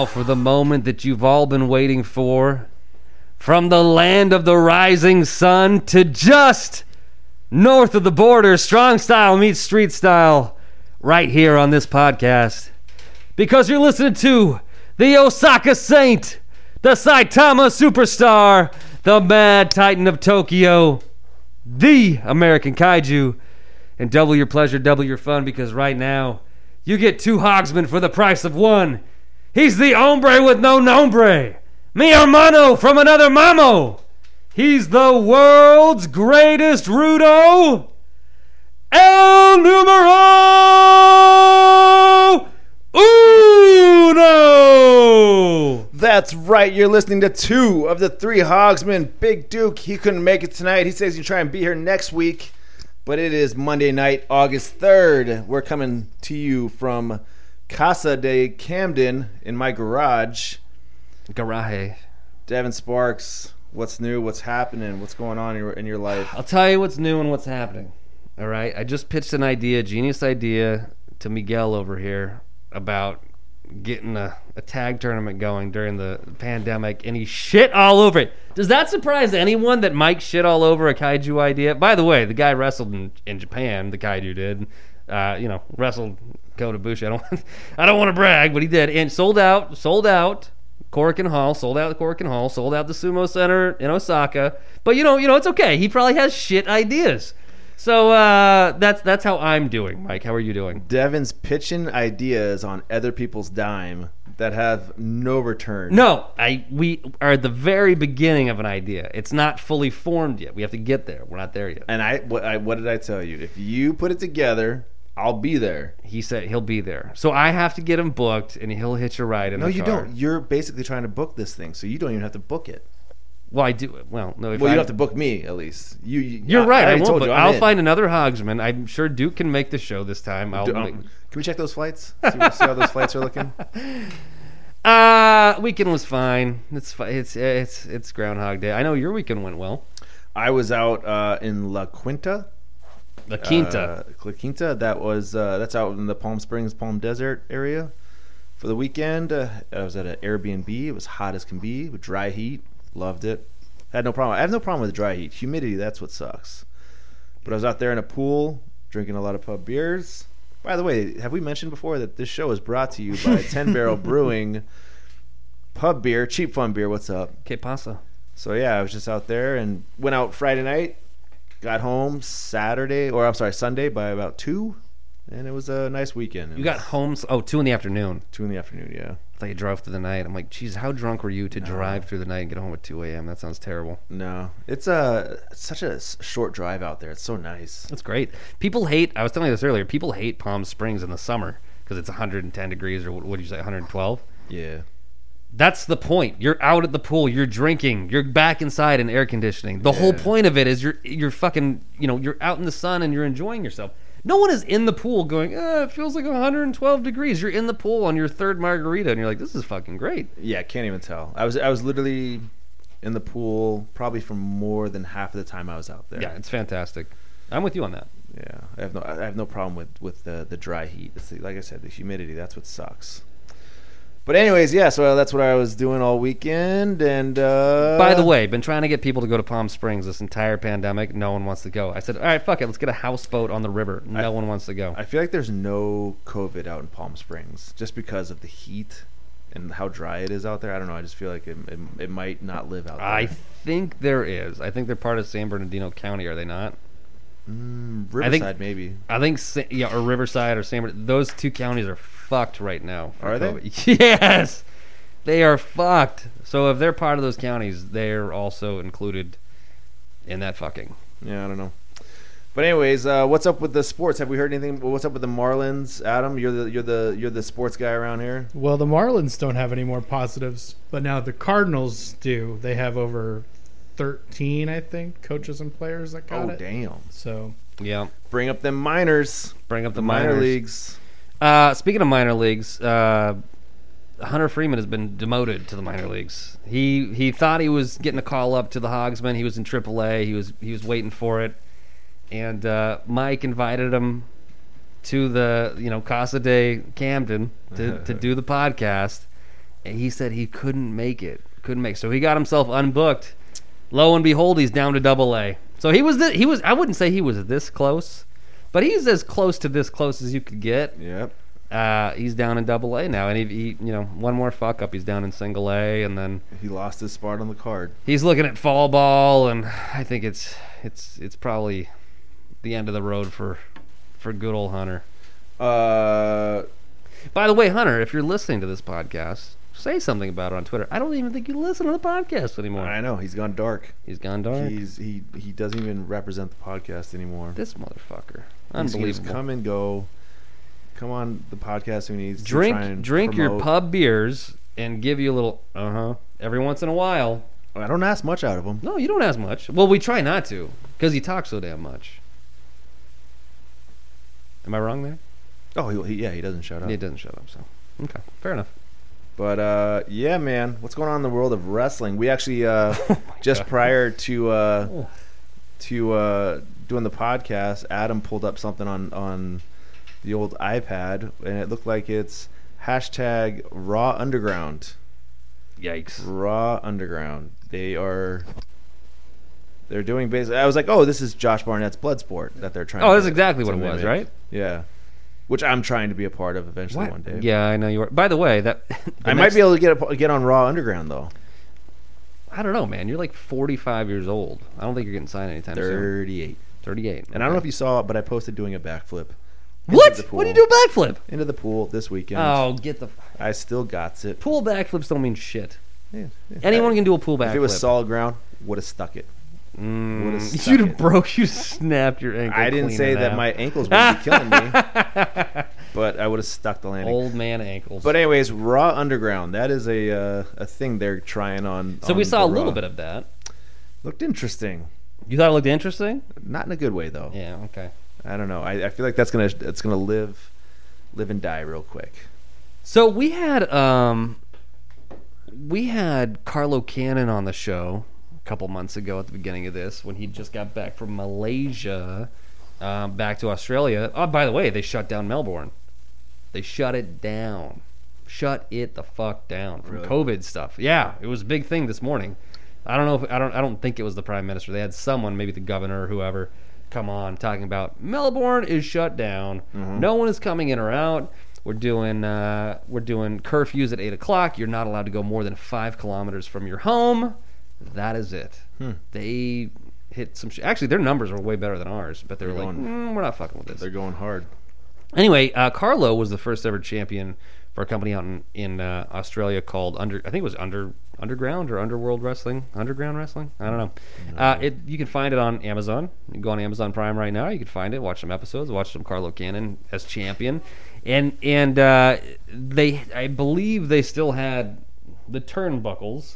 now for the moment that you've all been waiting for. From the land of the rising sun to just north of the border, strong style meets street style right here on this podcast. Because you're listening to the Osaka Saint, the Saitama Superstar, the Mad Titan of Tokyo, the American Kaiju. And double your pleasure, double your fun, because right now you get two hogsmen for the price of one. He's the hombre with no nombre. Mi hermano from another mamo. He's the world's greatest rudo. El numero uno. That's right. You're listening to two of the three hogsmen. Big Duke, he couldn't make it tonight. He says he'll try and be here next week. But it is Monday night, August 3rd. We're coming to you from Casa de Camden in my garage. Garaje. Devin Sparks, what's new? What's happening? What's going on in your life? I'll tell you what's new and what's happening. All right? I just pitched an idea, genius idea, to Miguel over here about getting a tag tournament going during the pandemic, and he shit all over it. Does that surprise anyone that Mike shit all over a kaiju idea? By the way, the guy wrestled in Japan, the kaiju did. Wrestled Kotobushi. I don't want to brag, but he did. And sold out Korakuen Hall, sold out the Sumo Center in Osaka. But you know, it's okay. He probably has shit ideas. So that's how I'm doing, Mike. How are you doing? Devin's pitching ideas on other people's dime that have no return. No, we are at the very beginning of an idea. It's not fully formed yet. We have to get there. We're not there yet. And what did I tell you? If you put it together, I'll be there. He said he'll be there. So I have to get him booked, and he'll hitch a ride in the car. No, you don't. You're basically trying to book this thing, so you don't even have to book it. Well, I do. Well, no. If well, you don't have to book me, at least. You're right. I won't book. I'll find another hogsman. I'm sure Duke can make the show this time. Can we check those flights? See how those flights are looking? Weekend was fine. It's fine. It's Groundhog Day. I know your weekend went well. I was out in La Quinta. That was that's out in the Palm Springs, Palm Desert area for the weekend. I was at an Airbnb. It was hot as can be with dry heat. Loved it. Had no problem. I have no problem with dry heat. Humidity, that's what sucks. But I was out there in a pool, drinking a lot of pub beers. By the way, have we mentioned before that this show is brought to you by 10 Barrel Brewing Pub Beer, cheap fun beer. What's up? Que pasa? So yeah, I was just out there and went out Friday night, got home Sunday by about 2, and it was a nice weekend. You got home? Oh, 2 in the afternoon. 2 in the afternoon, yeah. I drove through the night. I'm like, geez, how drunk were you to drive through the night and get home at 2 a.m.? That sounds terrible. No. It's such a short drive out there. It's so nice. That's great. I was telling you this earlier, people hate Palm Springs in the summer because it's 110 degrees or what did you say, 112? Yeah. That's the point. You're out at the pool. You're drinking. You're back inside in air conditioning. The whole point of it is you're fucking, you're out in the sun and you're enjoying yourself. No one is in the pool going, it feels like 112 degrees. You're in the pool on your third margarita, and you're like, this is fucking great. Yeah, can't even tell. I was literally in the pool probably for more than half of the time I was out there. Yeah, it's fantastic. I'm with you on that. Yeah, I have no problem with the dry heat. It's like I said, the humidity, that's what sucks. But anyways, yeah, so that's what I was doing all weekend. And by the way, been trying to get people to go to Palm Springs this entire pandemic. No one wants to go. I said, all right, fuck it. Let's get a houseboat on the river. No one wants to go. I feel like there's no COVID out in Palm Springs just because of the heat and how dry it is out there. I don't know. I just feel like it might not live out there. I think there is. I think they're part of San Bernardino County, are they not? Riverside, maybe. I think, yeah, or Riverside or San Bernardino. Those two counties are fucked right now. Are COVID. They? Yes, they are fucked. So if they're part of those counties, they're also included in that fucking. Yeah, I don't know. But anyways, what's up with the sports? Have we heard anything? What's up with the Marlins, Adam? You're the sports guy around here. Well, the Marlins don't have any more positives, but now the Cardinals do. They have over 13, I think, coaches and players that got it. Oh, damn. So yeah, bring up them minors. Bring up the minor leagues. Speaking of minor leagues, Hunter Freeman has been demoted to the minor leagues. He thought he was getting a call up to the Hogsmen. He was in AAA. He was waiting for it, and Mike invited him to the Casa de Camden to do the podcast. and he said he couldn't make it. So he got himself unbooked. Lo and behold, he's down to AA. So he was. I wouldn't say he was this close, but he's as close to this close as you could get. Yep. He's down in AA now, and he one more fuck up, he's down in single A, and then he lost his spot on the card. He's looking at fall ball, and I think it's probably the end of the road for good old Hunter. By the way, Hunter, if you're listening to this podcast, say something about it on Twitter. I don't even think you listen to the podcast anymore. I know, he's gone dark. He doesn't even represent the podcast anymore. This motherfucker, unbelievable. He's come and go. Come on the podcast who needs to try and drink promote. Your pub beers and give you a little every once in a while. I don't ask much out of him. No, you don't ask much. Well, we try not to because he talks so damn much. Am I wrong there? Oh, he doesn't shut up. He doesn't shut up, so. Okay, fair enough. But, yeah, man, what's going on in the world of wrestling? We actually, prior to doing the podcast, Adam pulled up something on the old iPad, and it looked like it's hashtag Raw Underground. Yikes. Raw Underground. They're doing basically... I was like, oh, this is Josh Barnett's Bloodsport that they're trying to... Oh, that's exactly what it was, right? Yeah. Which I'm trying to be a part of eventually one day. Yeah, I know you are. By the way, I might be able to get on Raw Underground, though. I don't know, man. You're like 45 years old. I don't think you're getting signed anytime soon. 38. Okay. And I don't know if you saw it, but I posted doing a backflip. What? What do you do backflip? Into the pool this weekend. Oh, get the... I still got it. Pool backflips don't mean shit. Yeah. Anyone can do a pool backflip. If it was solid ground, would have stuck it. You'd have broke. You snapped your ankle. I didn't say that my ankles would be killing me, but I would have stuck the landing. Old man ankles. But anyways, Raw Underground. That is a thing they're trying on. So we saw a little bit of that. Looked interesting. You thought it looked interesting? Not in a good way though. Yeah. Okay. I don't know. I feel like it's gonna live and die real quick. So we had Carlo Cannon on the show a couple months ago at the beginning of this when he just got back from Malaysia, back to Australia. Oh, by the way, they shut down Melbourne. They shut it down. Shut it the fuck down from COVID stuff. Yeah, it was a big thing this morning. I don't know. I don't think it was the Prime Minister. They had someone, maybe the governor or whoever, come on, talking about Melbourne is shut down. Mm-hmm. No one is coming in or out. We're doing curfews at 8:00. You're not allowed to go more than 5 kilometers from your home. That is it. They hit some shit. Actually, their numbers were way better than ours, but they're like, we're not fucking with this. They're going hard. Anyway, Carlo was the first ever champion for a company out in Australia called Underground or Underworld Wrestling, Underground Wrestling. I don't know. You can find it on Amazon. You can go on Amazon Prime right now. You can find it. Watch some episodes. Watch some Carlo Cannon as champion, and they, I believe, they still had the turnbuckles.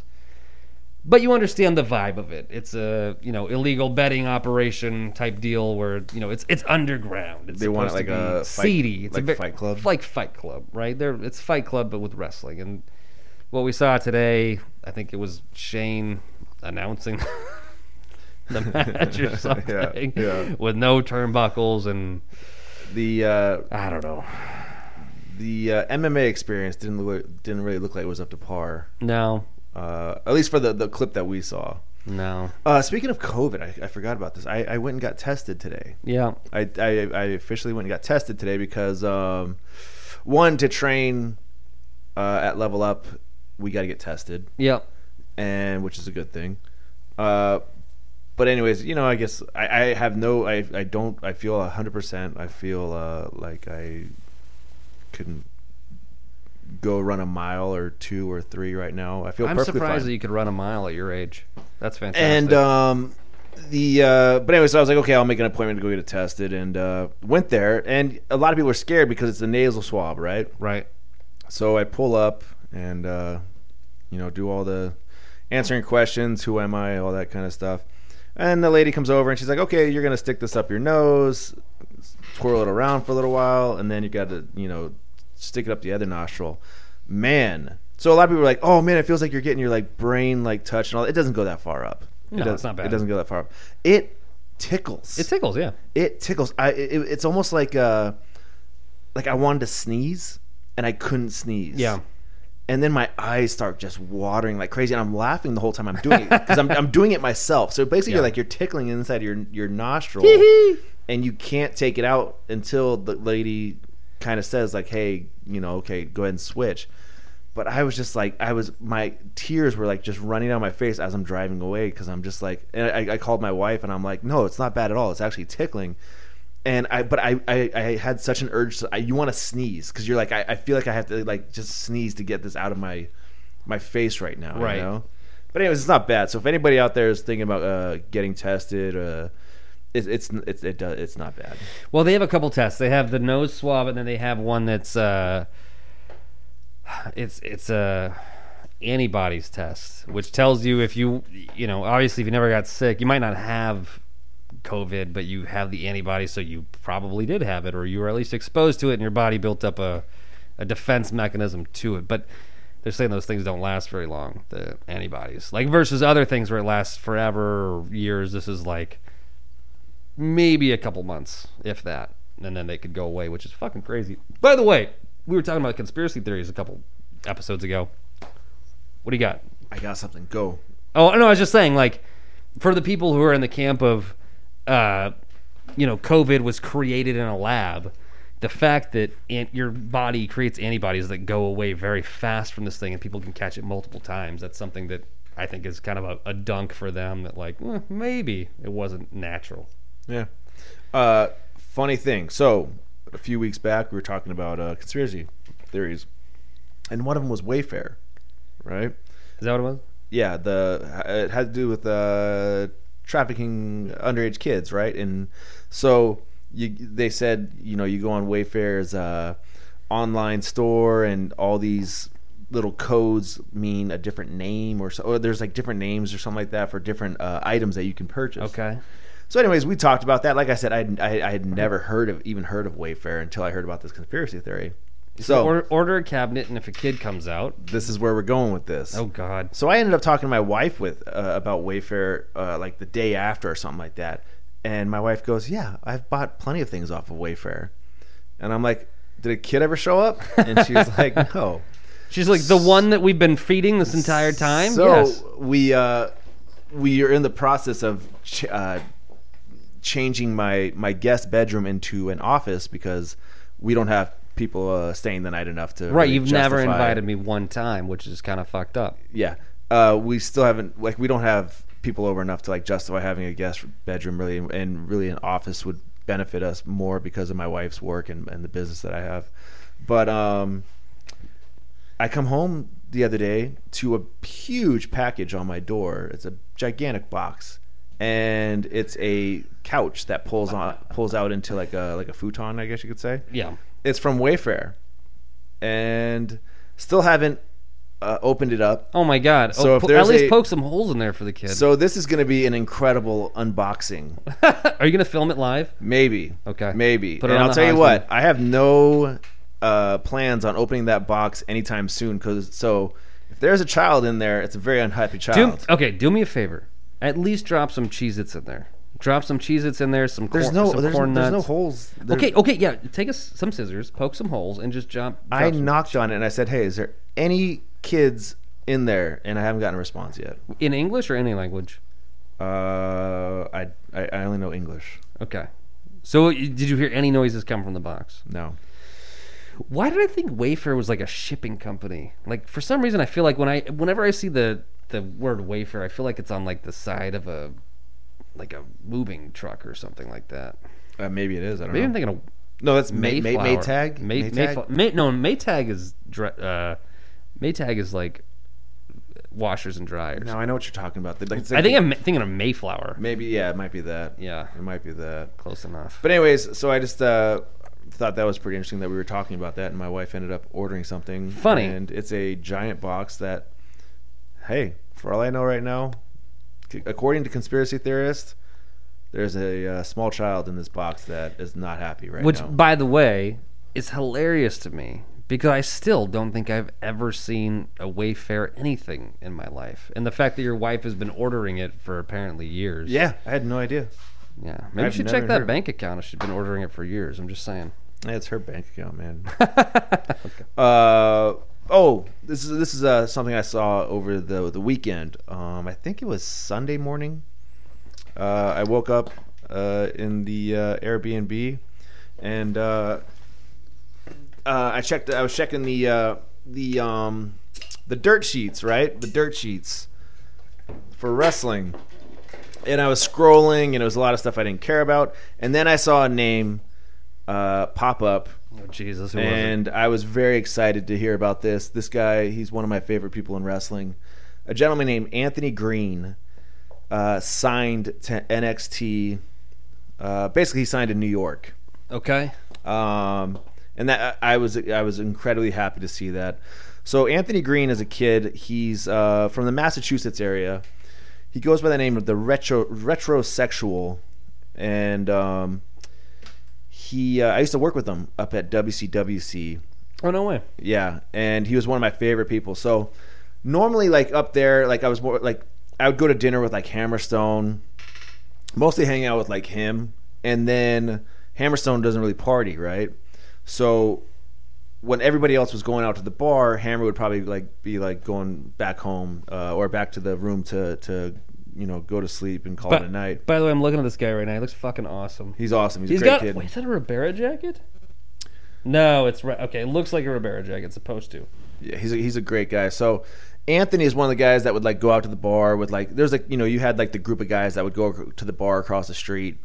But you understand the vibe of it. It's a illegal betting operation type deal where it's underground. It's they want it like a seedy, it's like Fight Club, like Fight Club, right? It's Fight Club but with wrestling. And what we saw today, I think it was Shane announcing the match or something with no turnbuckles and the I don't know. The MMA experience didn't really look like it was up to par. No. At least for the clip that we saw. No. Speaking of COVID, I forgot about this. I went and got tested today. Yeah. I officially went and got tested today because, one, to train at Level Up, we got to get tested. Yeah. And which is a good thing. But anyways, I guess I have no. I don't. I feel 100%. I feel like I couldn't go run a mile or two or three right now. I feel perfectly fine. I'm surprised that you could run a mile at your age. That's fantastic. And but anyway, so I was like, okay, I'll make an appointment to go get it tested, and went there. And a lot of people are scared because it's a nasal swab, right? Right. So I pull up and do all the answering questions, who am I, all that kind of stuff. And the lady comes over and she's like, okay, you're gonna stick this up your nose, twirl it around for a little while, and then you got to stick it up the other nostril, man. So a lot of people are like, "Oh man, it feels like you're getting your brain touch and all." It doesn't go that far up. No, it's not bad. It doesn't go that far up. It tickles. It tickles. Yeah. It tickles. It's almost like I wanted to sneeze and I couldn't sneeze. Yeah. And then my eyes start just watering like crazy, and I'm laughing the whole time I'm doing it because I'm doing it myself. So basically, yeah. you're tickling inside your nostril, and you can't take it out until the lady kind of says like, "Hey, you know, okay, go ahead and switch." But I was just like, my tears were like just running down my face as I'm driving away because I'm just like, and I called my wife and I'm like, "No, it's not bad at all. It's actually tickling." And I had such an urge to, you want to sneeze because you're like, I feel like I have to like just sneeze to get this out of my face right now. Right. You know? But anyways, it's not bad. So if anybody out there is thinking about getting tested, it's not bad. Well, they have a couple tests. They have the nose swab, and then they have one that's it's a antibodies test, which tells you if you know, obviously if you never got sick, you might not have COVID, but you have the antibodies, so you probably did have it, or you were at least exposed to it, and your body built up a defense mechanism to it. But they're saying those things don't last very long, the antibodies, like versus other things where it lasts forever or years. This is like maybe a couple months, if that, and then they could go away, which is fucking crazy. By the way, we were talking about conspiracy theories a couple episodes ago. What do you got? I got something. Go. Oh, no, I was just saying, like, for the people who are in the camp of COVID was created in a lab, the fact that your body creates antibodies that go away very fast from this thing, and people can catch it multiple times, that's something that I think is kind of a dunk for them, that like, maybe it wasn't natural. Yeah. Funny thing. So a few weeks back, we were talking about conspiracy theories, and one of them was Wayfair, right? Is that what it was? Yeah. It had to do with trafficking underage kids, right? And so they said, you go on Wayfair's online store, and all these little codes mean a different name, or so, or there's like different names or something like that for different items that you can purchase. Okay. So anyways, we talked about that. Like I said, I had never heard of Wayfair until I heard about this conspiracy theory. So order a cabinet, and if a kid comes out, this is where we're going with this. Oh God! So I ended up talking to my wife about Wayfair like the day after or something like that, and my wife goes, "Yeah, I've bought plenty of things off of Wayfair," and I'm like, "Did a kid ever show up?" And she was like, "No." She's like, "The one that we've been feeding this entire time." So yes. we are in the process of changing my guest bedroom into an office because we don't have people staying the night enough to right really you've never invited me one time, which is kind of fucked up. Yeah. We still haven't, like, we don't have people over enough to like justify having a guest bedroom, really, and really an office would benefit us more because of my wife's work and the business that I have. But I come home the other day to a huge package on my door. It's a gigantic box, and it's a couch that pulls out into like a futon, I guess you could say. Yeah. It's from Wayfair, and still haven't opened it up. Oh my God! So at least poke some holes in there for the kids. So this is going to be an incredible unboxing. Are you going to film it live? Maybe. Okay. Maybe. And I'll tell you what, I have no plans on opening that box anytime soon. So if there's a child in there, it's a very unhappy child. Do me a favor. At least drop some Cheez-Its in there. Drop some Cheez-Its in there, some corn nuts. There's no holes. Okay, yeah. Take some scissors, poke some holes, and just drop I knocked on it, and I said, "Hey, is there any kids in there?" And I haven't gotten a response yet. In English or any language? I only know English. Okay. So did you hear any noises come from the box? No. Why did I think Wayfair was like a shipping company? Like, for some reason, I feel like whenever I see the word Wayfair, I feel like it's on like the side of a, like a moving truck or something like that. Maybe it is. I don't know. Maybe I'm thinking of... No, that's Maytag? Maytag? No, Maytag is... Maytag is like washers and dryers. No, I know what you're talking about. I think I'm thinking of Mayflower. Maybe, yeah, it might be that. Yeah. It might be that. Close enough. But anyways, so I just thought that was pretty interesting that we were talking about that, and my wife ended up ordering something. Funny. And it's a giant box that, hey, for all I know right now... According to conspiracy theorists, there's a small child in this box that is not happy right now. Which, by the way, is hilarious to me because I still don't think I've ever seen a Wayfair anything in my life. And the fact that your wife has been ordering it for apparently years. Yeah, I had no idea. Yeah, maybe you should check that bank account if she's been ordering it for years. I'm just saying. Yeah, it's her bank account, man. Okay. Oh, this is something I saw over the weekend. I think it was Sunday morning. I woke up in the Airbnb, and I was checking the dirt sheets, right? The dirt sheets for wrestling. And I was scrolling, and it was a lot of stuff I didn't care about. And then I saw a name pop up. Oh, Jesus, who was it? And I was very excited to hear about this. This guy, he's one of my favorite people in wrestling. A gentleman named Anthony Green signed to NXT. Basically, he signed in New York. Okay. And that I was incredibly happy to see that. So Anthony Green is a kid. He's from the Massachusetts area. He goes by the name of the Retrosexual, and he I used to work with him up at WCWC. Oh, no way. Yeah, and he was one of my favorite people. So normally, like up there, like I was more like I would go to dinner with like Hammerstone, mostly hang out with like him, and then Hammerstone doesn't really party, right? So when everybody else was going out to the bar, Hammer would probably like be like going back home or back to the room to you know go to sleep and call it a night. By the way, I'm looking at this guy right now. He looks fucking awesome. He's awesome. He's a great kid. Wait, is that a Ribera jacket? No, it's okay. It looks like a Ribera jacket. It's supposed to. Yeah, he's a great guy. So Anthony is one of the guys that would like go out to the bar with like there's like you know you had like the group of guys that would go to the bar across the street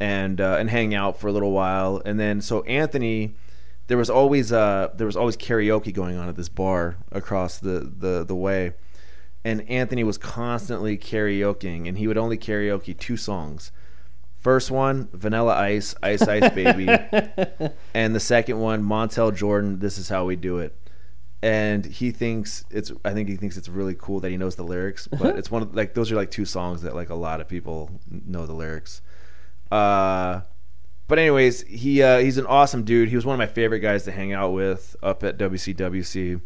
and hang out for a little while, and then so Anthony. There was always karaoke going on at this bar across the way, and Anthony was constantly karaokeing, and he would only karaoke two songs. First one, Vanilla Ice, Ice Ice Baby, and the second one, Montel Jordan, This Is How We Do It. And I think he thinks it's really cool that he knows the lyrics, but it's one of like those are like two songs that like a lot of people know the lyrics. But anyways, he's an awesome dude. He was one of my favorite guys to hang out with up at WCWC,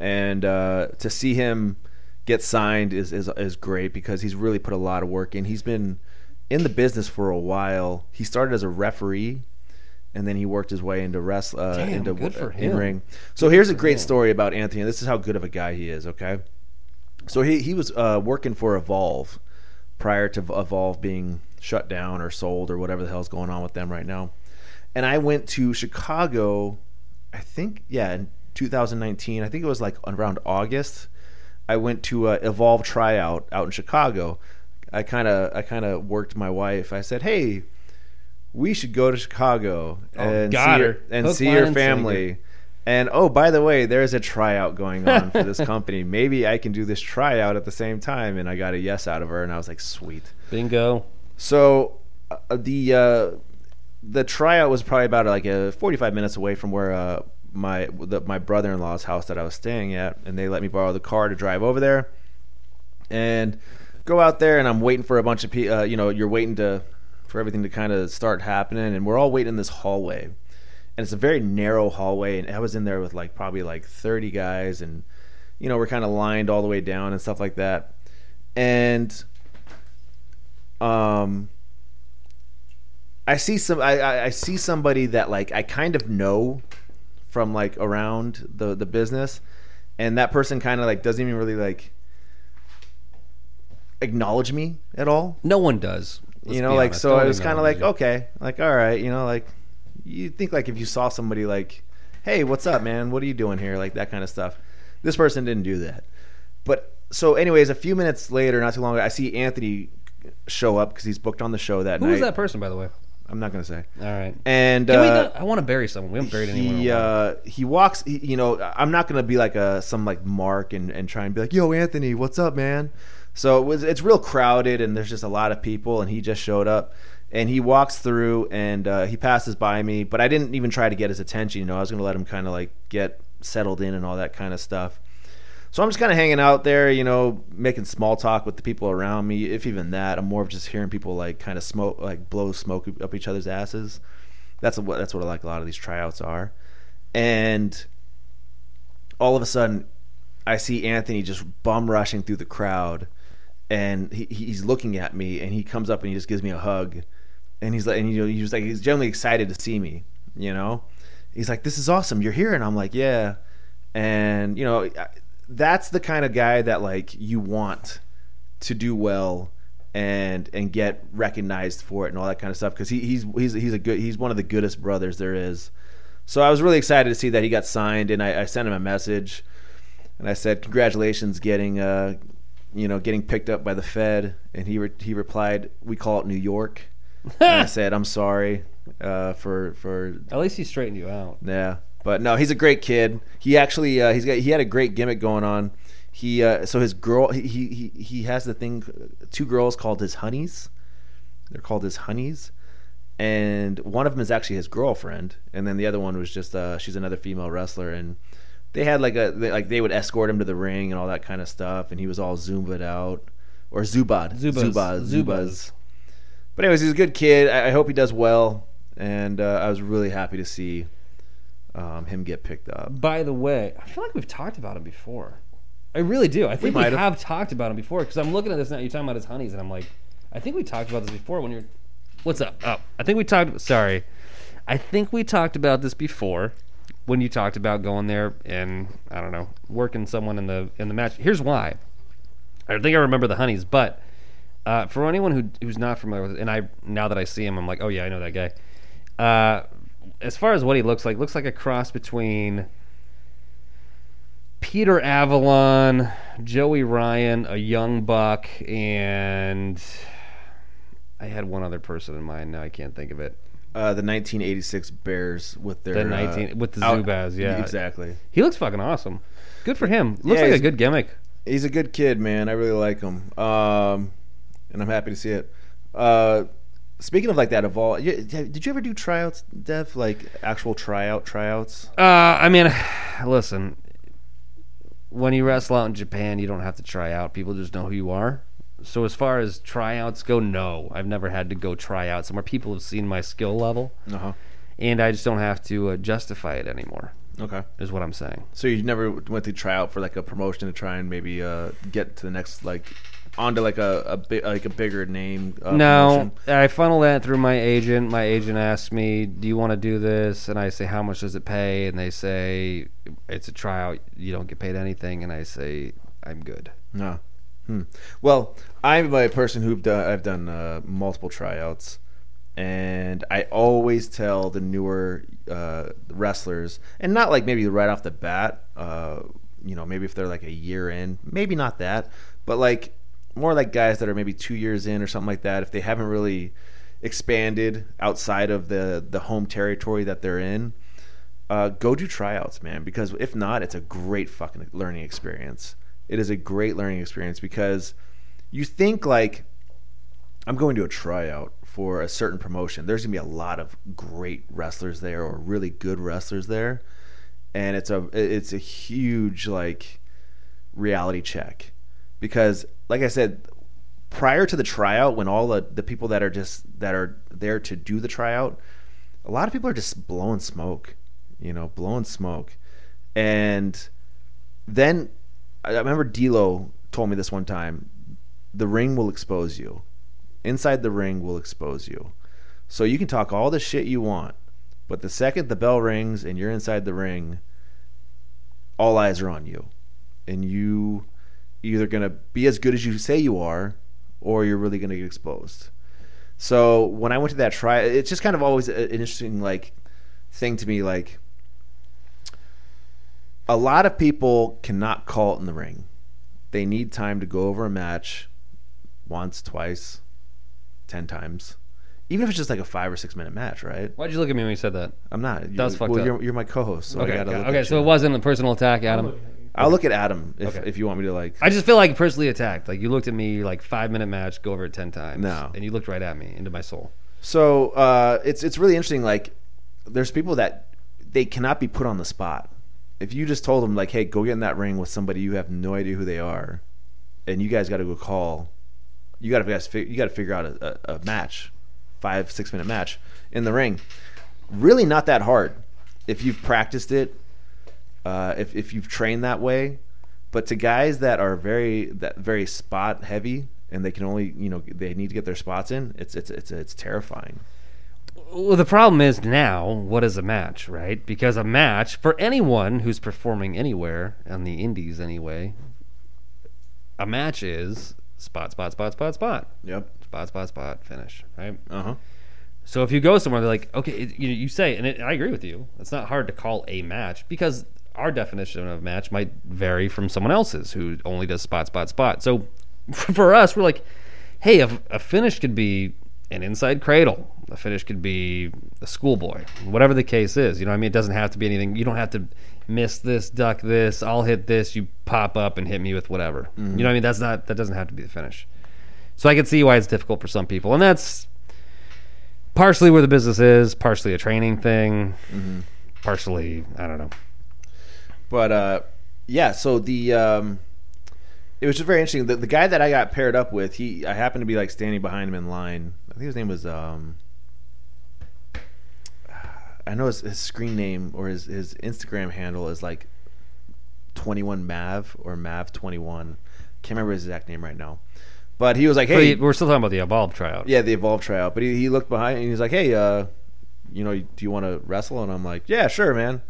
and to see him get signed is great because he's really put a lot of work in. He's been in the business for a while. He started as a referee, and then he worked his way into wrestling, into in-ring. So here's a great story about Anthony. This is how good of a guy he is. Okay, so he was working for Evolve prior to Evolve being shut down or sold or whatever the hell's going on with them right now. And I went to Chicago, I think, in 2019. I think it was like around August. I went to Evolve tryout out in Chicago. I kind of worked my wife. I said, "Hey, we should go to Chicago and see her family." Singer. And oh, by the way, there's a tryout going on for this company. Maybe I can do this tryout at the same time. And I got a yes out of her, and I was like, "Sweet, bingo." So the tryout was probably about like 45 minutes away from where my brother-in-law's house that I was staying at, and they let me borrow the car to drive over there and go out there. And I'm waiting for a bunch of people. You know, you're waiting for everything to kind of start happening, and we're all waiting in this hallway, and it's a very narrow hallway. And I was in there with like probably like 30 guys, and you know we're kind of lined all the way down and stuff like that, and. I see somebody that like I kind of know from like around the business, and that person kind of like doesn't even really like acknowledge me at all. No one does, you know. Like so, I was kind of like, okay, like all right, you know, like you think like if you saw somebody like, hey, what's up, man? What are you doing here? Like that kind of stuff. This person didn't do that, but so anyways, a few minutes later, not too long ago, I see Anthony show up because he's booked on the show that night. Who was that person, by the way? I'm not gonna say. All right. And I want to bury someone. We haven't buried anyone. He walks. You know, I'm not gonna be like some like Mark and try and be like, "Yo, Anthony, what's up, man?" So it's real crowded and there's just a lot of people, and he just showed up and he walks through and he passes by me, but I didn't even try to get his attention. You know, I was gonna let him kind of like get settled in and all that kind of stuff. So I'm just kind of hanging out there, you know, making small talk with the people around me, if even that. I'm more of just hearing people like kind of smoke, like blow smoke up each other's asses. That's what like a lot of these tryouts are. And all of a sudden, I see Anthony just bum rushing through the crowd, and he's looking at me, and he comes up and he just gives me a hug, and he's like, and you know, he's generally excited to see me, you know. He's like, "This is awesome, you're here," and I'm like, "Yeah." And, you know, that's the kind of guy that, like, you want to do well and get recognized for it and all that kind of stuff, because he's one of the goodest brothers there is. So I was really excited to see that he got signed, and I sent him a message, and I said, "Congratulations, getting picked up by the Fed." And he replied, "We call it New York." And I said, "I'm sorry for." At least he straightened you out. Yeah, but no, he's a great kid. He actually he had a great gimmick going on. He so his girl he has the thing, two girls called his honeys. They're called his honeys, and one of them is actually his girlfriend, and then the other one was just she's another female wrestler, and they had they would escort him to the ring and all that kind of stuff, and he was all Zumba'd out or Zubaz. But anyways, he's a good kid. I hope he does well, and I was really happy to see him get picked up. By the way, I feel like we've talked about him before. I really do. I think we have talked about him before, because I'm looking at this now. You're talking about his honeys, and I'm like, I think we talked about this before when you're... What's up? Oh, I think we talked about this before when you talked about going there and, I don't know, working someone in the match. Here's why. I think I remember the honeys, but for anyone who's not familiar with it, and now that I see him, I'm like, oh, yeah, I know that guy. As far as what he looks like a cross between... Peter Avalon, Joey Ryan, a Young Buck, and I had one other person in mind. Now I can't think of it. The 1986 Bears with their with the Zubaz, yeah, exactly. He looks fucking awesome. Good for him. Looks like a good gimmick. He's a good kid, man. I really like him, and I'm happy to see it. Speaking of like that, Evolve, did you ever do tryouts, Dev? Like actual tryouts? I mean, listen. When you wrestle out in Japan, you don't have to try out. People just know who you are. So as far as tryouts go, no. I've never had to go try out somewhere. People have seen my skill level, and I just don't have to justify it anymore. Okay. Is what I'm saying. So you never went to try out for like a promotion to try and maybe get to the next, like, onto like a bigger name? No. Promotion? I funnel that through my agent. My agent asks me, do you want to do this? And I say, how much does it pay? And they say... It's a tryout. You don't get paid anything, and I say I'm good. No. Well, I'm a person I've done multiple tryouts, and I always tell the newer wrestlers, and not like maybe right off the bat, maybe if they're like a year in, maybe not that, but like more like guys that are maybe 2 years in or something like that, if they haven't really expanded outside of the home territory that they're in. Go do tryouts, man, because if not, it's a great fucking learning experience. It is a great learning experience, because you think like, I'm going to a tryout for a certain promotion. There's going to be a lot of great wrestlers there, or really good wrestlers there, and it's a huge like reality check, because like I said, prior to the tryout, when all the people that are there to do the tryout, a lot of people are just blowing smoke. And then I remember D-Lo told me this one time, the ring will expose you. Inside the ring will expose you. So you can talk all the shit you want, but the second the bell rings and you're inside the ring, all eyes are on you, and you either gonna be as good as you say you are, or you're really gonna get exposed. So when I went to that tryout, it's just kind of always an interesting like thing to me, like. A lot of people cannot call it in the ring. They need time to go over a match once, twice, 10 times. Even if it's just like a 5 or 6 minute match, right? Why'd you look at me when you said that? I'm not. That's fucked up. You're my co-host, so okay, I gotta look at you. So it wasn't a personal attack, Adam? I'll look at Adam if you want me to like... I just feel like personally attacked. Like you looked at me like 5 minute match, go over it 10 times. No. And you looked right at me, into my soul. So it's really interesting. Like there's people that they cannot be put on the spot. If you just told them, like, hey, go get in that ring with somebody you have no idea who they are, and you guys got to go call, you got to figure out a match, 5-6 minute match in the ring. Really not that hard if you've practiced it, if you've trained that way. But to guys that are very spot heavy, and they can only, they need to get their spots in, it's terrifying. Well, the problem is now, what is a match, right? Because a match, for anyone who's performing anywhere, on the indies anyway, a match is spot, spot, spot, spot, spot. Yep. Spot, spot, spot, finish, right? Uh-huh. So if you go somewhere, they're like, okay, you say, and I agree with you, it's not hard to call a match, because our definition of match might vary from someone else's who only does spot, spot, spot. So for us, we're like, hey, a finish could be an inside cradle. A finish could be a schoolboy. Whatever the case is, you know what I mean? It doesn't have to be anything. You don't have to miss this, duck this, I'll hit this, you pop up and hit me with whatever. Mm-hmm. You know what I mean? That doesn't have to be the finish. So I can see why it's difficult for some people. And that's partially where the business is, partially a training thing, mm-hmm. partially, I don't know. But, yeah, so it was just very interesting. The guy that I got paired up with, I happened to be, like, standing behind him in line. I think his name was, I know his screen name or his Instagram handle is, like, 21Mav or Mav21. Can't remember his exact name right now. But he was like, hey. We're still talking about the Evolve tryout. Yeah, the Evolve tryout. But he looked behind and he was like, hey, do you want to wrestle? And I'm like, yeah, sure, man.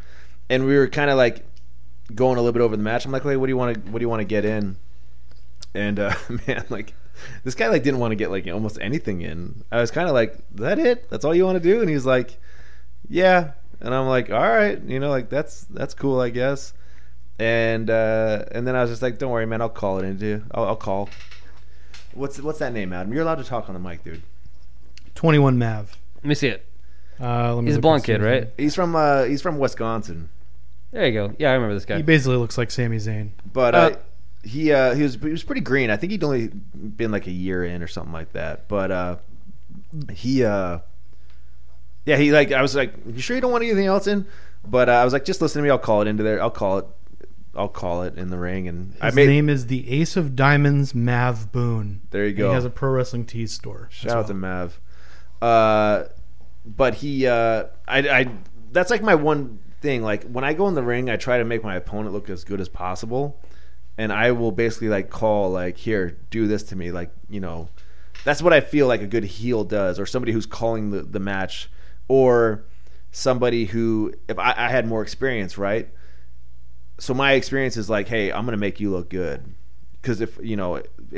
And we were kind of, like, going a little bit over the match. I'm like, hey, what do you want to get in? And man, like, this guy, like, didn't want to get, like, almost anything in. I was kind of like, is that it? That's all you want to do? And he's like, yeah. And I'm like, all right, you know, like, that's cool, I guess. And then I was just like, don't worry, man, I'll call it in, dude. I'll call. What's that name, Adam? You're allowed to talk on the mic, dude. 21 Mav. Let me see it. He's a blonde kid, right? He's from Wisconsin. There you go. Yeah, I remember this guy. He basically looks like Sami Zayn. But he was pretty green. I think he'd only been like a year in or something like that. But he like, I was like, you sure you don't want anything else in? But I was like, just listen to me. I'll call it into there. I'll call it in the ring. And his name is the Ace of Diamonds, Mav Boone. There you go. He has a pro wrestling tees store. Shout out to Mav. But he, that's like my one thing. Like, when I go in the ring, I try to make my opponent look as good as possible, and I will basically, like, call, like, here, do this to me, like, you know. That's what I feel like a good heel does, or somebody who's calling the match, or somebody who, if I had more experience, right? So my experience is like, hey, I'm gonna make you look good, because if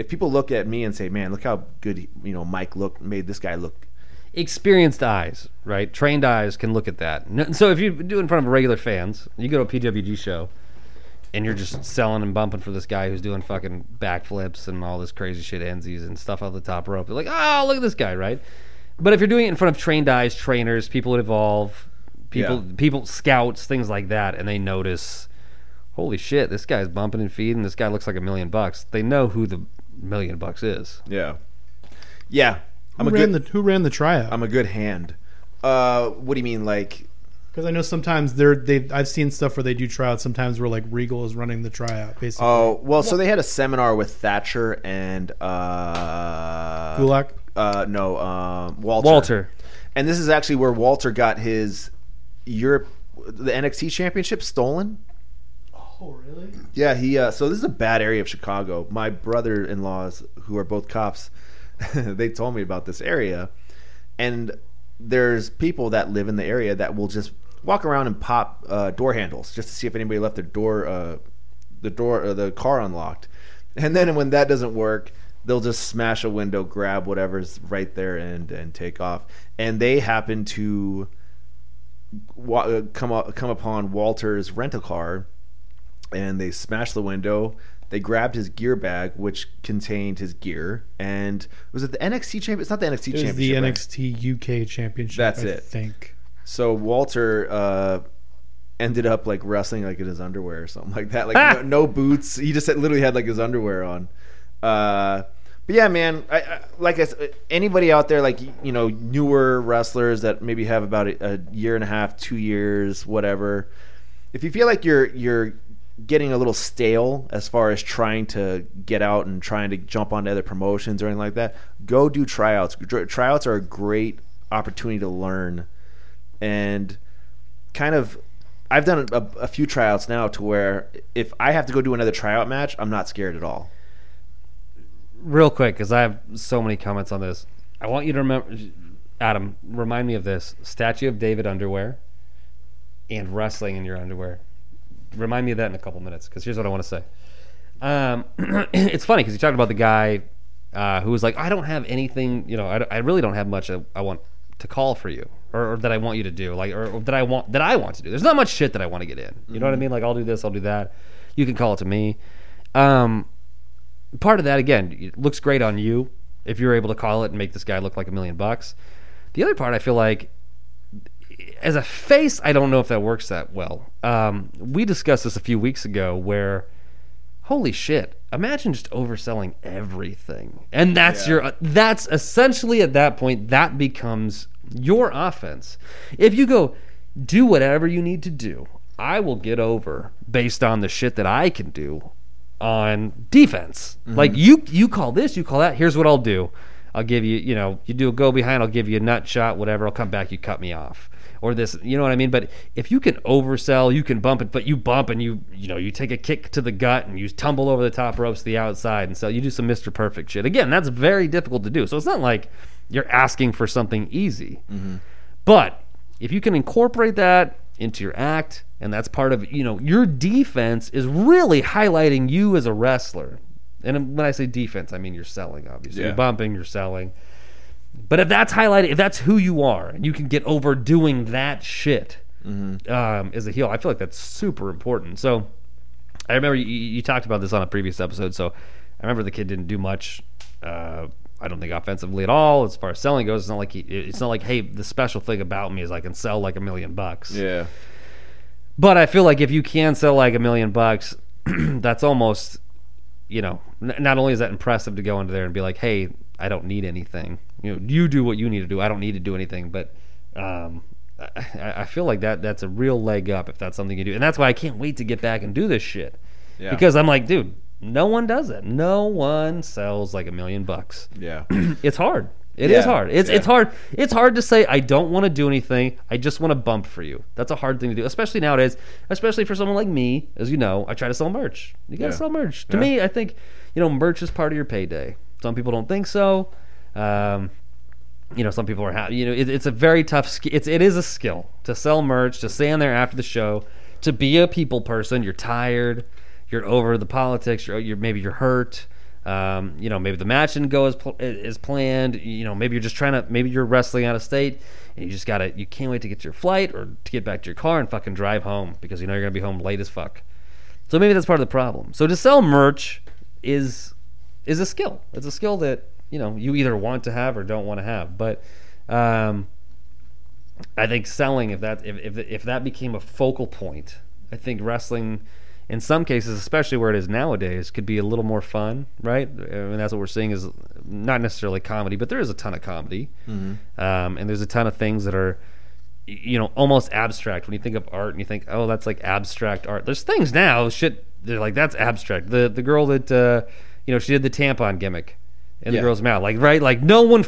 people look at me and say, man, look how good, you know, Mike made this guy look. Experienced eyes, right? Trained eyes can look at that. So if you do it in front of regular fans, you go to a PWG show, and you're just selling and bumping for this guy who's doing fucking backflips and all this crazy shit, enzies and stuff out the top rope. They're like, oh, look at this guy, right? But if you're doing it in front of trained eyes, trainers, people that evolve, people, scouts, things like that, and they notice, holy shit, this guy's bumping and feeding, this guy looks like $1 million. They know who the $1 million is. Yeah. Yeah. Who ran the tryout? I'm a good hand. What do you mean, like? Because I know sometimes I've seen stuff where they do tryouts. Sometimes where, like, Regal is running the tryout, basically. Oh, well, so they had a seminar with Thatcher and Gulak. Walter. And this is actually where Walter got his the NXT Championship stolen. Oh, really? Yeah. He. So this is a bad area of Chicago. My brother-in-laws, who are both cops. They told me about this area, and there's people that live in the area that will just walk around and pop door handles just to see if anybody left their the car unlocked. And then when that doesn't work, they'll just smash a window, grab whatever's right there, and take off. And they happen to come upon Walter's rental car, and they smash the window. They grabbed his gear bag, which contained his gear, and was it the NXT championship? It's not the NXT championship. It was the NXT UK championship. That's it. I think. So Walter ended up, like, wrestling, like, in his underwear or something like that. Like, no boots. He just literally had, like, his underwear on. But yeah, man. I like I said, anybody out there, like, you know, newer wrestlers that maybe have about a year and a half, 2 years, whatever. If you feel like you're getting a little stale as far as trying to get out and trying to jump onto other promotions or anything like that, go do tryouts. Tryouts are a great opportunity to learn. And kind of, I've done a few tryouts now to where if I have to go do another tryout match, I'm not scared at all. Real quick, because I have so many comments on this. I want you to remember, Adam, remind me of this. Statue of David underwear and wrestling in your underwear. Remind me of that in a couple minutes, because here's what I want to say. It's funny, because you talked about the guy who was like, I don't have anything, you know, I really don't have much I want to call for you, or that I want you to do, like, or that I want to do. There's not much shit that I want to get in. You know what I mean? Like, I'll do this, I'll do that. You can call it to me. Part of that, again, it looks great on you if you're able to call it and make this guy look like $1 million. The other part, I feel like, as a face, I don't know if that works that well. We discussed this a few weeks ago where, holy shit, imagine just overselling everything. And that's essentially, at that point, that becomes your offense. If you go, do whatever you need to do, I will get over based on the shit that I can do on defense. Mm-hmm. Like, you call this, you call that, here's what I'll do. I'll give you, you know, you do a go behind, I'll give you a nut shot, whatever, I'll come back, you cut me off. Or this, you know what I mean? But if you can oversell, you can bump it, but you bump and you take a kick to the gut and you tumble over the top ropes to the outside, and so you do some Mr. Perfect shit. Again, that's very difficult to do. So it's not like you're asking for something easy. Mm-hmm. But if you can incorporate that into your act, and that's part of, you know, your defense is really highlighting you as a wrestler. And when I say defense, I mean you're selling, obviously. Yeah. You're bumping, you're selling. But if that's highlighted, if that's who you are, and you can get over doing that shit as a heel, I feel like that's super important. So I remember you talked about this on a previous episode. So I remember the kid didn't do much, I don't think offensively at all, as far as selling goes. It's not like hey, the special thing about me is I can sell like $1 million. Yeah. But I feel like if you can sell like $1 million, that's almost, you know, not only is that impressive to go into there and be like, hey, I don't need anything. You know, you do what you need to do. I don't need to do anything. But I feel like that's a real leg up if that's something you do. And that's why I can't wait to get back and do this shit. Yeah. Because I'm like, dude, no one does it. No one sells like $1 million. Yeah. It's hard. It is hard. It's hard. It's hard to say, I don't want to do anything. I just want to bump for you. That's a hard thing to do, especially nowadays, especially for someone like me. As you know, I try to sell merch. You got to sell merch. To me, I think, you know, merch is part of your payday. Some people don't think so. You know, some people are happy. You know, it's a very tough skill. It is a skill to sell merch, to stand there after the show, to be a people person. You're tired. You're over the politics. Maybe you're hurt. You know, maybe the match didn't go as planned. You know, maybe you're just maybe you're wrestling out of state, and you just you can't wait to get to your flight or to get back to your car and fucking drive home, because you know you're going to be home late as fuck. So maybe that's part of the problem. So to sell merch is a skill. It's a skill that, you know, you either want to have or don't want to have. But I think selling, if that became a focal point, I think wrestling, in some cases, especially where it is nowadays, could be a little more fun, right? I mean, that's what we're seeing, is not necessarily comedy, but there is a ton of comedy. Mm-hmm. And there's a ton of things that are, you know, almost abstract. When you think of art and you think, oh, that's like abstract art. There's things now, shit, they're like, that's abstract. The girl that, you know, she did the tampon gimmick in the girl's mouth. Like, right? Like, no one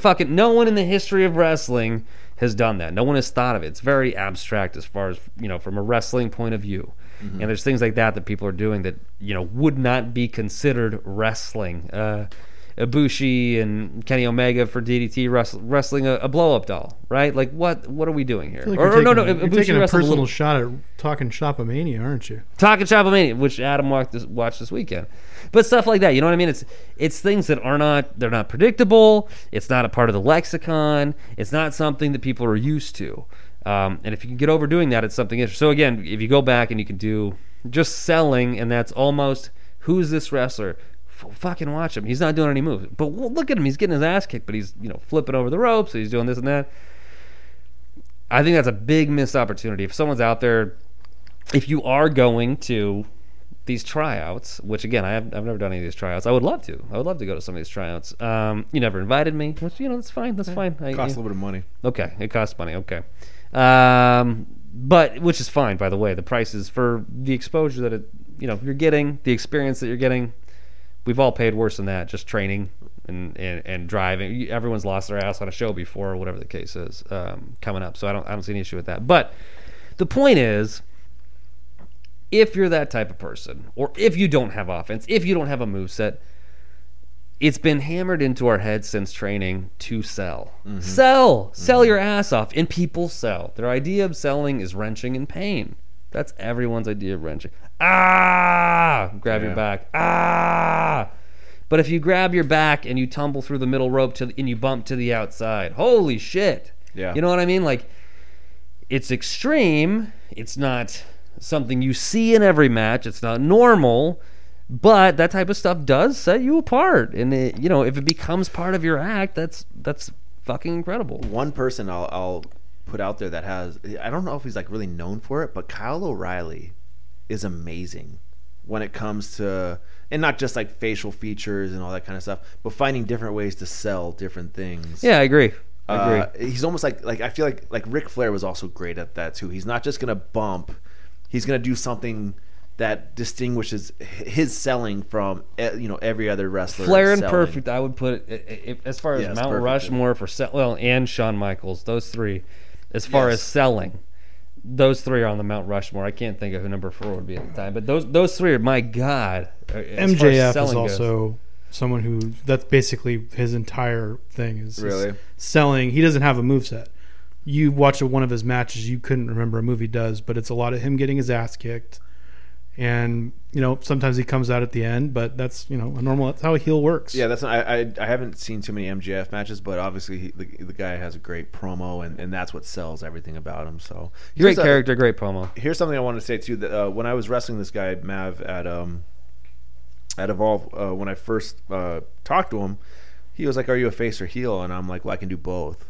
in the history of wrestling has done that. No one has thought of it. It's very abstract as far as, you know, from a wrestling point of view. Mm-hmm. And there's things like that people are doing that, you know, would not be considered wrestling. Ibushi and Kenny Omega for DDT wrestling a blow-up doll, right? Like, what are we doing here? Like, you're taking a personal shot at Talking Shopomania, aren't you? Talking Shopomania, which Adam watched this weekend. But stuff like that, you know what I mean? It's things that they're not predictable. It's not a part of the lexicon. It's not something that people are used to. And if you can get over doing that, it's something interesting. So again, if you go back and you can do just selling, and that's almost, who's this wrestler? Fucking watch him. He's not doing any moves. But look at him. He's getting his ass kicked, but he's, you know, flipping over the ropes. He's doing this and that. I think that's a big missed opportunity. If someone's out there, if you are going to these tryouts, which again, I've never done any of these tryouts. I would love to. I would love to go to some of these tryouts. You never invited me, which, you know, that's fine. That's fine. It costs a little bit of money. Okay. It costs money. Okay. But which is fine, by the way. The prices for the exposure that you're getting, the experience that you're getting. We've all paid worse than that, just training and driving. Everyone's lost their ass on a show before, or whatever the case is, coming up. So I don't see any issue with that. But the point is, if you're that type of person, or if you don't have offense, if you don't have a moveset, it's been hammered into our heads since training to sell. Mm-hmm. Sell your ass off. And people sell. Their idea of selling is wrenching and pain. That's everyone's idea of wrenching. Grab your back. But if you grab your back and you tumble through the middle rope and you bump to the outside, holy shit. Yeah. You know what I mean? Like, it's extreme. It's not something you see in every match. It's not normal. But that type of stuff does set you apart. And, it, you know, if it becomes part of your act, that's fucking incredible. One person I'll put out there that has, I don't know if he's like really known for it, but Kyle O'Reilly is amazing when it comes to, and not just like facial features and all that kind of stuff, but finding different ways to sell different things. Yeah, I agree. He's almost like I feel like Ric Flair was also great at that too. He's not just going to bump. He's going to do something that distinguishes his selling from, you know, every other wrestler. Flair and selling. Perfect, I would put it as far as Mount Rushmore for and Shawn Michaels, those three. As far as selling, those three are on the Mount Rushmore. I can't think of who number 4 would be at the time, but those three are, my God. MJF is also someone who, that's basically his entire thing is selling. He doesn't have a moveset. You watch one of his matches, you couldn't remember a move he does, but it's a lot of him getting his ass kicked. And, you know, sometimes he comes out at the end, but that's, you know, a normal, that's how a heel works. Yeah, that's not, I haven't seen too many MJF matches, but obviously the guy has a great promo, and that's what sells everything about him. So great character, great promo. Here's something I wanted to say too, that when I was wrestling this guy Mav at Evolve, when I first talked to him, he was like, "Are you a face or heel?" And I'm like, "Well, I can do both."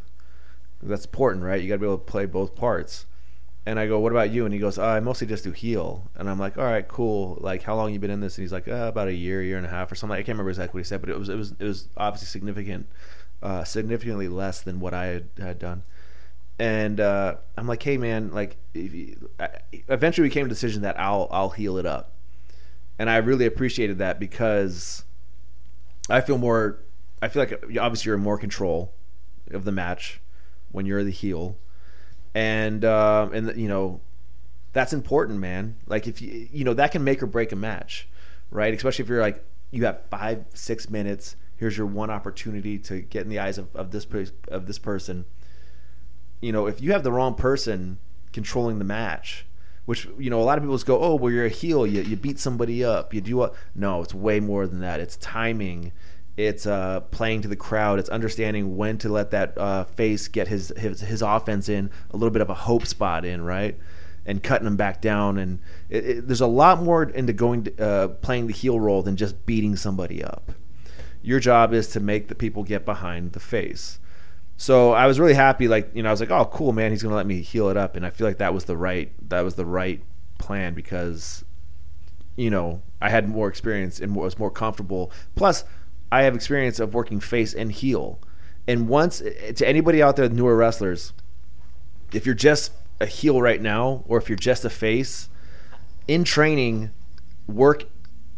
That's important, right? You got to be able to play both parts. And I go, "What about you?" And he goes, "I mostly just do heel." And I'm like, "All right, cool. Like, how long you been in this?" And he's like, "About a year and a half or something." I can't remember exactly what he said, but it was obviously significantly less than what I had done. And I'm like, "Hey, man, like, eventually we came to the decision that I'll heel it up." And I really appreciated that because I feel like obviously you're in more control of the match when you're the heel. And you know, that's important, man. Like, if you know, that can make or break a match, right? Especially if you're like, you have 5-6 minutes. Here's your one opportunity to get in the eyes of this person. You know, if you have the wrong person controlling the match, which, you know, a lot of people just go, "Oh, well, you're a heel. You beat somebody up. You do what?" No, it's way more than that. It's timing. It's playing to the crowd. It's understanding when to let that face get his offense in, a little bit of a hope spot in, right, and cutting him back down. And there's a lot more into playing the heel role than just beating somebody up. Your job is to make the people get behind the face. So I was really happy. Like, you know, I was like, "Oh, cool, man. He's gonna let me heel it up." And I feel like that was the right plan because, you know, I had more experience and was more comfortable. Plus, I have experience of working face and heel. And once, to anybody out there, newer wrestlers, if you're just a heel right now, or if you're just a face, in training, work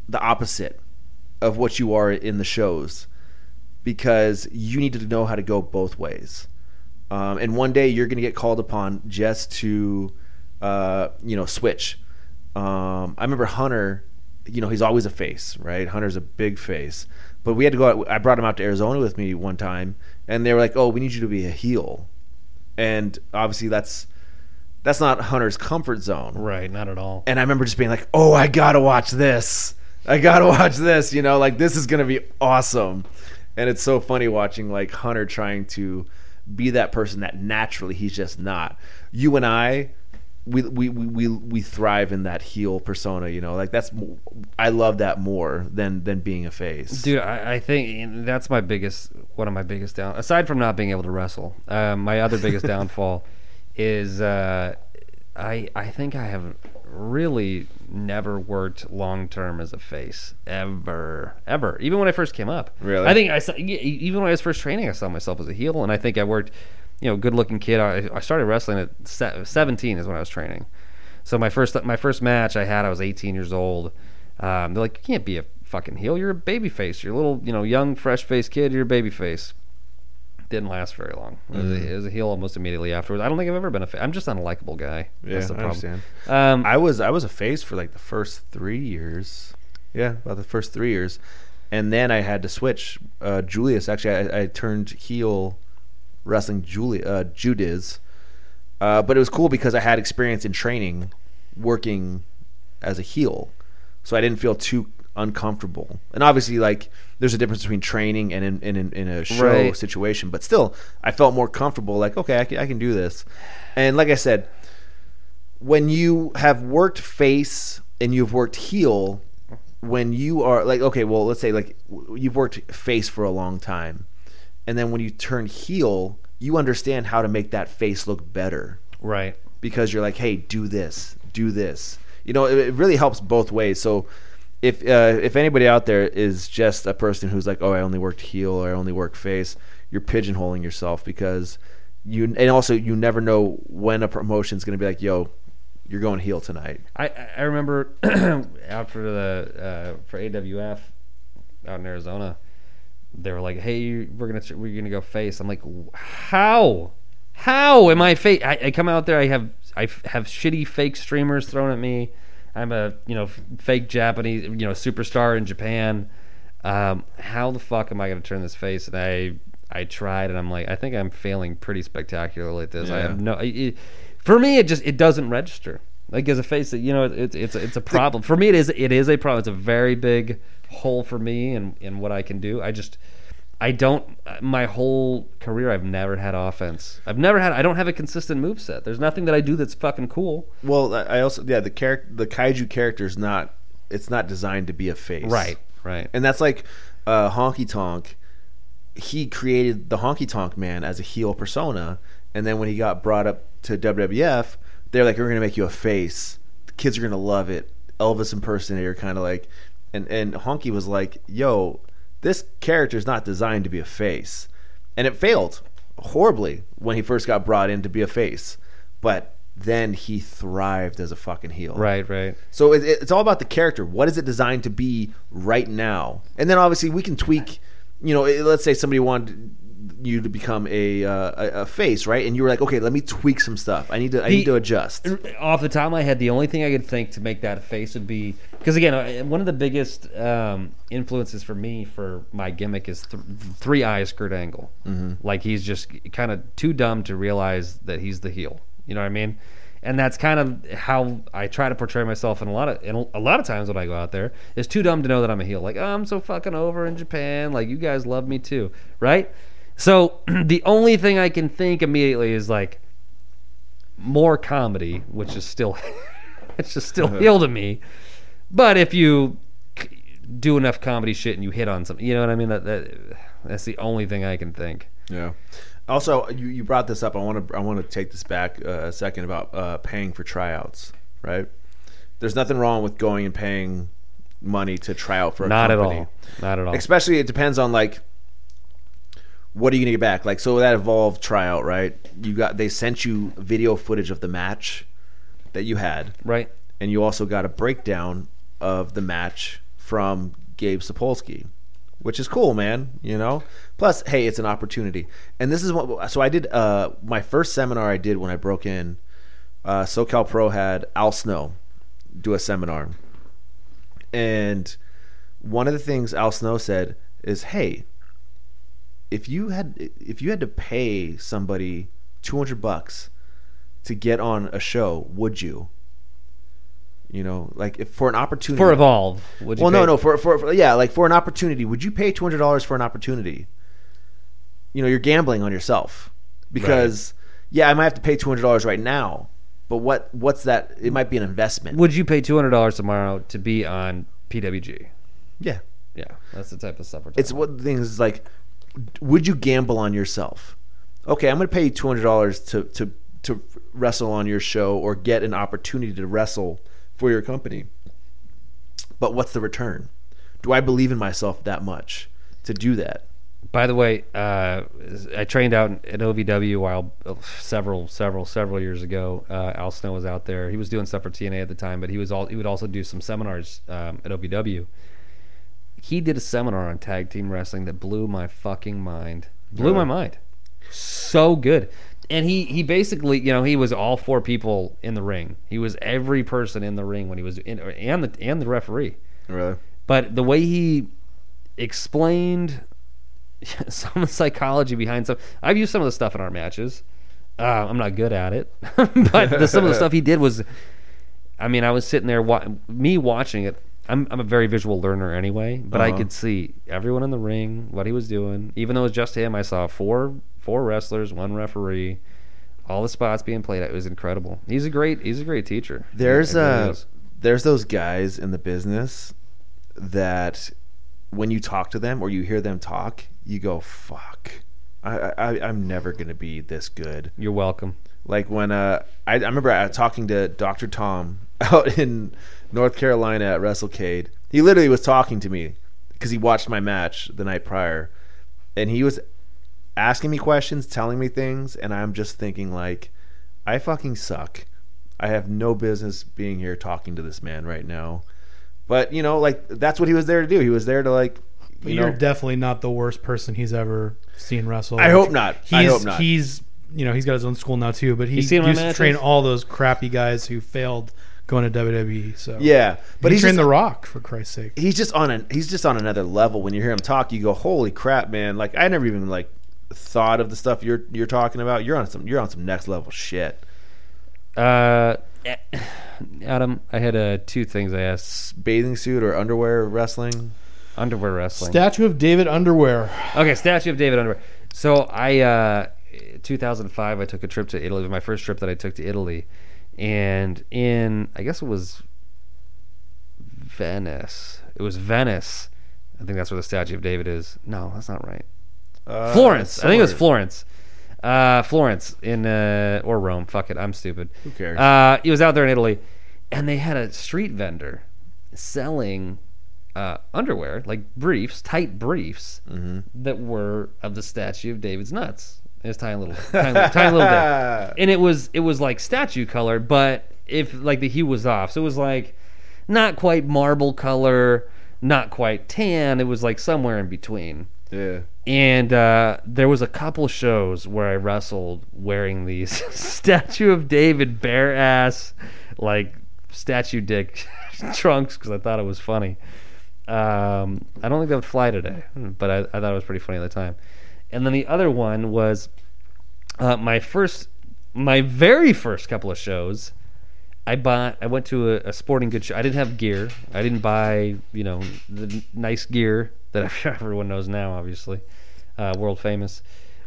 the opposite of what you are in the shows, because you need to know how to go both ways. And one day you're going to get called upon just to, you know, switch. I remember Hunter, you know, he's always a face, right? Hunter's a big face. But we had to go out. I brought him out to Arizona with me one time, and they were like, "Oh, we need you to be a heel," and obviously that's not Hunter's comfort zone, right? Not at all. And I remember just being like, "Oh, I gotta watch this! I gotta watch this!" You know, like, this is gonna be awesome. And it's so funny watching like Hunter trying to be that person that naturally he's just not. You and I, we thrive in that heel persona, you know. Like, that's, I love that more than being a face, dude. I think that's one of my biggest down, aside from not being able to wrestle. My other biggest downfall is I think I have really never worked long term as a face ever. Even when I first came up, really, I think even when I was first training, I saw myself as a heel, and I think I worked. You know, good-looking kid. I started wrestling at 17 is when I was training. So my first match I was 18 years old. They're like, "You can't be a fucking heel. You're a babyface. You're a little, you know, young, fresh-faced kid. You're a babyface." Didn't last very long. Mm-hmm. It was a heel almost immediately afterwards. I don't think I've ever been a face. I'm just not a likable guy. Yeah, that's the problem. I understand. I was a face for like the first 3 years. Yeah, about the first 3 years. And then I had to switch. Julius, actually, I turned heel wrestling Judiz. But it was cool because I had experience in training working as a heel. So I didn't feel too uncomfortable. And obviously, like, there's a difference between training and in a show right. situation. But still, I felt more comfortable. Like, okay, I can do this. And like I said, when you have worked face and you've worked heel, when you are like, okay, well, let's say like you've worked face for a long time, and then when you turn heel, you understand how to make that face look better, right? Because you're like, hey, do this. You know, it really helps both ways. So if anybody out there is just a person who's like, oh, I only worked heel or I only worked face, you're pigeonholing yourself because you, and also you never know when a promotion's going to be like, yo, you're going heel tonight. I remember out for AWF out in Arizona, they were like, "Hey, we're gonna go face." I'm like, "How? How am I face?" I come out there, I have shitty fake streamers thrown at me. I'm a fake Japanese superstar in Japan. How the fuck am I gonna turn this face? And I tried, and I'm like, I think I'm failing pretty spectacularly at this. Yeah. I have no. For me, it doesn't register. Like, as a face, it's a problem. For me, it is a problem. It's a very big hole for me and what I can do. My whole career, I've never had offense. I don't have a consistent moveset. There's nothing that I do that's fucking cool. Well, I also, the kaiju character is not, it's not designed to be a face. Right. And that's like Honky Tonk. He created the Honky Tonk Man as a heel persona. And then when he got brought up to WWF, they're like, we're going to make you a face. The kids are going to love it. Elvis impersonator, kind of like. And Honky was like, yo, this character's not designed to be a face. And it failed horribly when he first got brought in to be a face. But then he thrived as a fucking heel. Right. So it's all about the character. What is it designed to be right now? And then obviously we can tweak, let's say somebody wanted you to become a face, right? And you were like, okay, let me tweak some stuff. I need to adjust. Off the top of my head, the only thing I could think to make that a face would be, because again, one of the biggest influences for me for my gimmick is Three Eyes Kurt Angle. Mm-hmm. Like, he's just kind of too dumb to realize that he's the heel. You know what I mean? And that's kind of how I try to portray myself in a lot of times when I go out there. It's too dumb to know that I'm a heel. Like, oh, I'm so fucking over in Japan. Like, you guys love me too, right? So the only thing I can think immediately is like more comedy, which is still heel to me. But if you do enough comedy shit and you hit on something, you know what I mean? That's the only thing I can think. Yeah. Also, you brought this up. I want to take this back a second about paying for tryouts, right? There's nothing wrong with going and paying money to try out for a company. Not at all. Especially, it depends on like, what are you gonna get back? Like, so that Evolve tryout, right? They sent you video footage of the match that you had, right? And you also got a breakdown of the match from Gabe Sapolsky, which is cool, man. Plus, hey, it's an opportunity. And this is what. So I did my first seminar I did when I broke in. SoCal Pro had Al Snow do a seminar, and one of the things Al Snow said is, hey, if you had to pay somebody $200 to get on a show, would you? Like, if for an opportunity for Evolve, would you? Well, no, for an opportunity, would you pay $200 for an opportunity? You're gambling on yourself because I might have to pay $200 right now, but what's that? It might be an investment. Would you pay $200 tomorrow to be on PWG? Yeah, that's the type of stuff we're talking about. It's what things like. Would you gamble on yourself? Okay, I'm going to pay you $200 to wrestle on your show or get an opportunity to wrestle for your company. But what's the return? Do I believe in myself that much to do that? By the way, I trained out at OVW while several years ago. Al Snow was out there. He was doing stuff for TNA at the time, but he would also do some seminars at OVW. He did a seminar on tag team wrestling that blew my fucking mind. My mind. So good. And he basically, he was all four people in the ring. He was every person in the ring when he was in, and the referee. Really? But the way he explained some of the psychology behind some. I've used some of the stuff in our matches. I'm not good at it, but some of the stuff he did was, I mean, I was sitting there, watching it. I'm a very visual learner anyway, but I could see everyone in the ring, what he was doing. Even though it was just him, I saw four wrestlers, one referee, all the spots being played. It was incredible. He's a great teacher. There's those guys in the business that when you talk to them or you hear them talk, you go, fuck, I'm never gonna be this good. You're welcome. Like when I remember talking to Dr. Tom out in North Carolina at WrestleCade. He literally was talking to me because he watched my match the night prior, and he was asking me questions, telling me things, and I'm just thinking like, I fucking suck. I have no business being here talking to this man right now. But you know, like that's what he was there to do. He was there to like. You're definitely not the worst person he's ever seen wrestle. I hope not. He's got his own school now too, but he used to train all those crappy guys who failed going to WWE. So yeah, but he trained The Rock, for Christ's sake. He's just on another level. When you hear him talk, you go, "Holy crap, man!" Like I never even like thought of the stuff you're talking about. You're on some next level shit. Adam, I had two things I asked: bathing suit or underwear wrestling? Underwear wrestling. Statue of David Underwear. Okay, Statue of David Underwear. So I, 2005, I took a trip to Italy. It was my first trip that I took to Italy. And I guess it was Venice. I think that's where the Statue of David is. No, that's not right. Florence. I think it was Florence. Florence in or Rome. Fuck it. I'm stupid. Who cares? It was out there in Italy. And they had a street vendor selling... underwear, like briefs, tight briefs, that were of the statue of David's nuts. It was tiny little bit, and it was like statue color, but if like the hue was off, so it was like not quite marble color, not quite tan. It was like somewhere in between. Yeah. And there was a couple shows where I wrestled wearing these Statue of David bare ass, like statue dick trunks because I thought it was funny. I don't think that would fly today, but I thought it was pretty funny at the time. And then the other one was my very first couple of shows. I went to a sporting goods show. I didn't have gear. I didn't buy the nice gear that everyone knows now, obviously, world famous.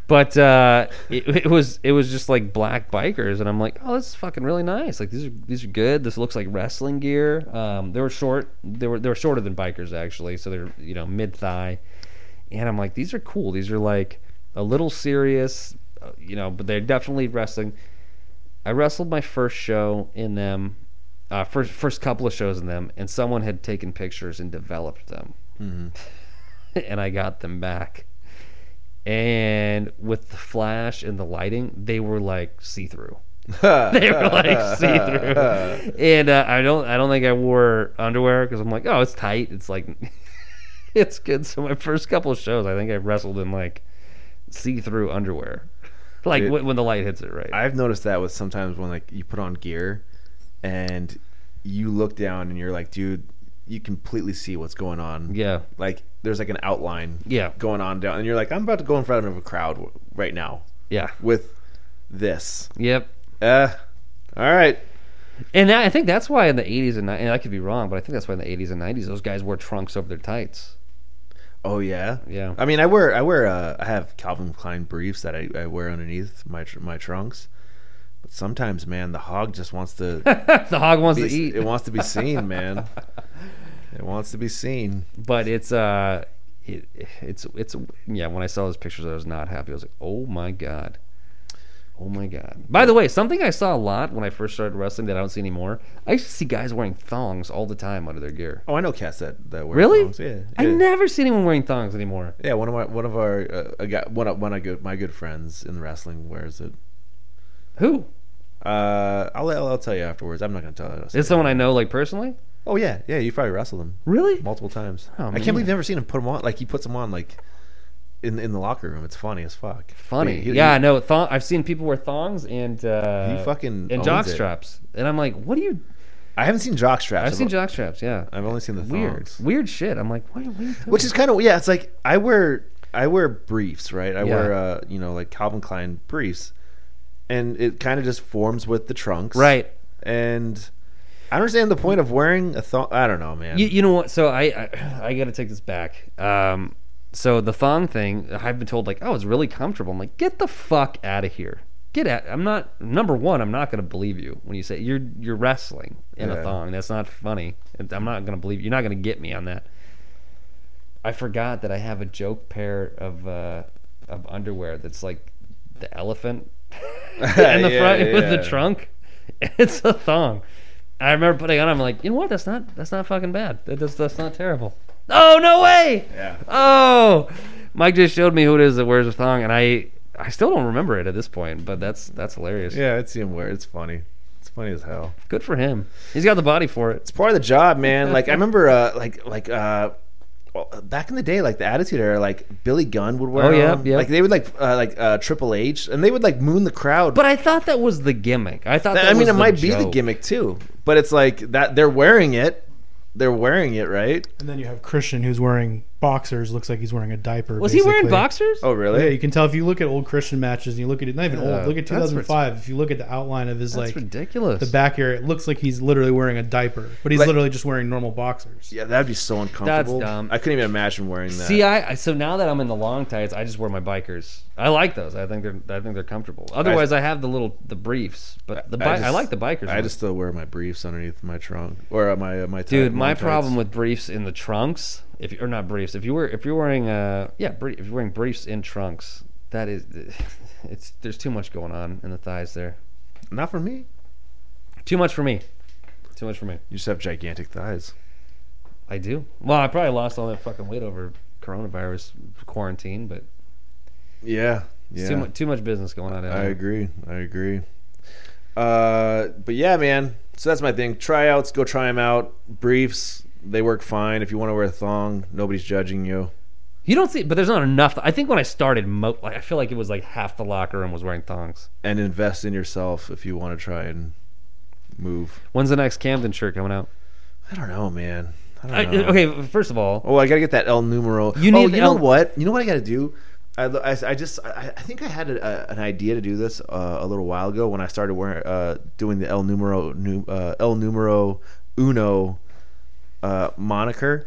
But it was just like black bikers, and I'm like, oh, this is fucking really nice. Like these are good. This looks like wrestling gear. They were short. They were shorter than bikers actually, so they're mid thigh. And I'm like, these are cool. These are like a little serious, but they're definitely wrestling. I wrestled my first show in them, first couple of shows in them, and someone had taken pictures and developed them, and I got them back. And with the flash and the lighting, they were like see-through. And I don't think I wore underwear because I'm like, oh, it's tight. It's like, it's good. So my first couple of shows, I think I wrestled in like see-through underwear, like when the light hits it right. I've noticed that with sometimes when like you put on gear, and you look down and you're like, dude, you completely see what's going on. Yeah. Like there's like an outline going on down, and you're like, I'm about to go in front of a crowd right now. Yeah. With this. Yep. All right. And I think that's why in the 80s and I could be wrong, but I think that's why in the 80s and 90s those guys wore trunks over their tights. Oh yeah. Yeah. I mean, I have Calvin Klein briefs that I wear underneath my trunks. But sometimes, man, the hog just wants to... the hog wants to eat. It wants to be seen, man. It wants to be seen. But it's when I saw those pictures, I was not happy. I was like, oh my God. By the way, something I saw a lot when I first started wrestling that I don't see anymore, I used to see guys wearing thongs all the time under their gear. Oh, I know cats that wear thongs. Really? Yeah. I never see anyone wearing thongs anymore. Yeah, one of my good friends in wrestling wears it. Who? I'll tell you afterwards. I'm not going to tell you. It's someone I know, like, personally? Oh, yeah. Yeah, you probably wrestled him. Really? Multiple times. Oh, I can't believe I've never seen him put them on. Like, he puts them on, like, in the locker room. It's funny as fuck. Funny. I know. I've seen people wear thongs and he fucking and jock straps. And I'm like, what do you... I haven't seen jockstraps. I've seen jockstraps, yeah. I've only seen the thongs. Weird shit. I'm like, what are you doing? Which is kind of, yeah, it's like I wear briefs, right? I wear, like Calvin Klein briefs. And it kind of just forms with the trunks. Right. And I understand the point of wearing a thong. I don't know, man. You know what? So I got to take this back. So the thong thing, I've been told, like, oh, it's really comfortable. I'm like, get the fuck out of here. Number one, I'm not going to believe you when you say you're wrestling in a thong. That's not funny. I'm not going to believe you. You're not going to get me on that. I forgot that I have a joke pair of underwear that's like the elephant in the front with the trunk. It's a thong. I remember putting it on. I'm like, you know what? That's not fucking bad. That's not terrible. Oh, no way! Yeah. Oh, Mike just showed me who it is that wears a thong, and I still don't remember it at this point, but that's hilarious. Yeah, I'd see him wear it. It's funny. It's funny as hell. Good for him. He's got the body for it. It's part of the job, man. Like I remember, back in the day, like the Attitude Era, like Billy Gunn would wear. Oh yeah, yeah. Like they would like Triple H, and they would like moon the crowd. But I thought that was the gimmick. I thought that was the might joke. Be the gimmick too. But it's like that they're wearing it. They're wearing it, right? And then you have Christian, who's wearing boxers. Looks like he's wearing a diaper. Was basically. He wearing boxers? Oh, really? Yeah, you can tell if you look at old Christian matches and you look at it. Not even old. Look at 2005. If you look at the outline of his, that's like ridiculous. The back area, it looks like he's literally wearing a diaper, but he's literally just wearing normal boxers. Yeah, that'd be so uncomfortable. That's dumb. I couldn't even imagine wearing that. See, so now that I'm in the long tights, I just wear my bikers. I like those. I think they're comfortable. Otherwise, I have the briefs, but I like the bikers. I just still wear my briefs underneath my trunk or my. Dude, my problem with briefs in the trunks, if you're wearing briefs in trunks, that is, there's too much going on in the thighs there. Not for me. Too much for me. You just have gigantic thighs. I do. Well, I probably lost all that fucking weight over coronavirus quarantine, but. Yeah. Too much business going on out there. I agree. But yeah, man. So that's my thing. Tryouts, go try them out. Briefs, they work fine. If you want to wear a thong, nobody's judging you. You don't see, but there's not enough. I think when I started, I feel like it was like half the locker room was wearing thongs. And invest in yourself if you want to try and move. When's the next Camden shirt coming out? I don't know, man. Okay, first of all. Oh, I got to get that El Numero. You know what I got to do? I think I had an idea to do this a little while ago when I started doing the El Numero Uno moniker.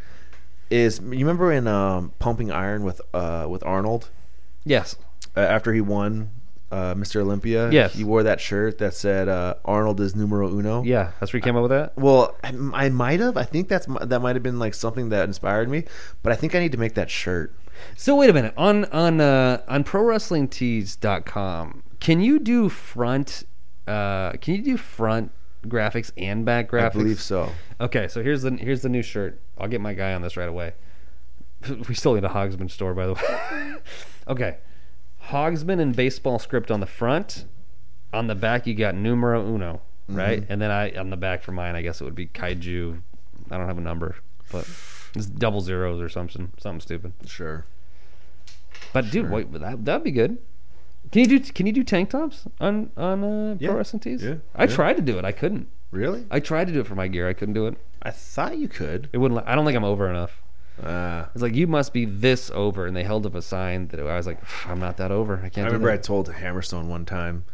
You remember in Pumping Iron with Arnold? Yes. After he won Mr. Olympia, yes, he wore that shirt that said Arnold is numero uno. Yeah, that's where you came up with that. Well, I might have. I think that might have been like something that inspired me, but I think I need to make that shirt. So wait a minute. On ProWrestlingTees.com, can you do front graphics and back graphics? I believe so. Okay, so here's the new shirt. I'll get my guy on this right away. We still need a Hogsman store, by the way. Okay. Hogsman and baseball script on the front. On the back you got numero uno, right? Mm-hmm. And then on the back for mine, I guess it would be kaiju. I don't have a number, but it's double zeros or something stupid. Sure. But dude, wait, that'd be good. Can you do tank tops on Pro Wrestling Tees? Yeah. I tried to do it. I couldn't. Really? I tried to do it for my gear. I couldn't do it. I thought you could. It wouldn't. I don't think I'm over enough. It's like, you must be this over, and they held up a sign that I was like, I'm not that over. I can't. I remember I told Hammerstone one time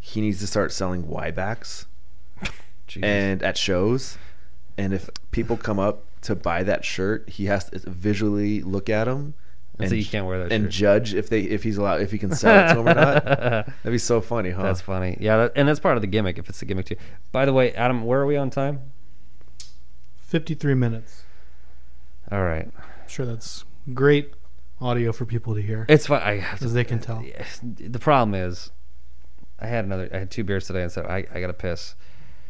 he needs to start selling Y-backs and at shows, and if people come up to buy that shirt, he has to visually look at them and so you can't wear that and shirt. Judge if he can sell it to him or not. That'd be so funny, huh? That's funny. Yeah, and that's part of the gimmick, if it's a gimmick too. By the way, Adam, where are we on time? 53 minutes. All right. I'm sure that's great audio for people to hear. It's fine, because they can tell. The problem is, I had two beers today, and so I got to piss.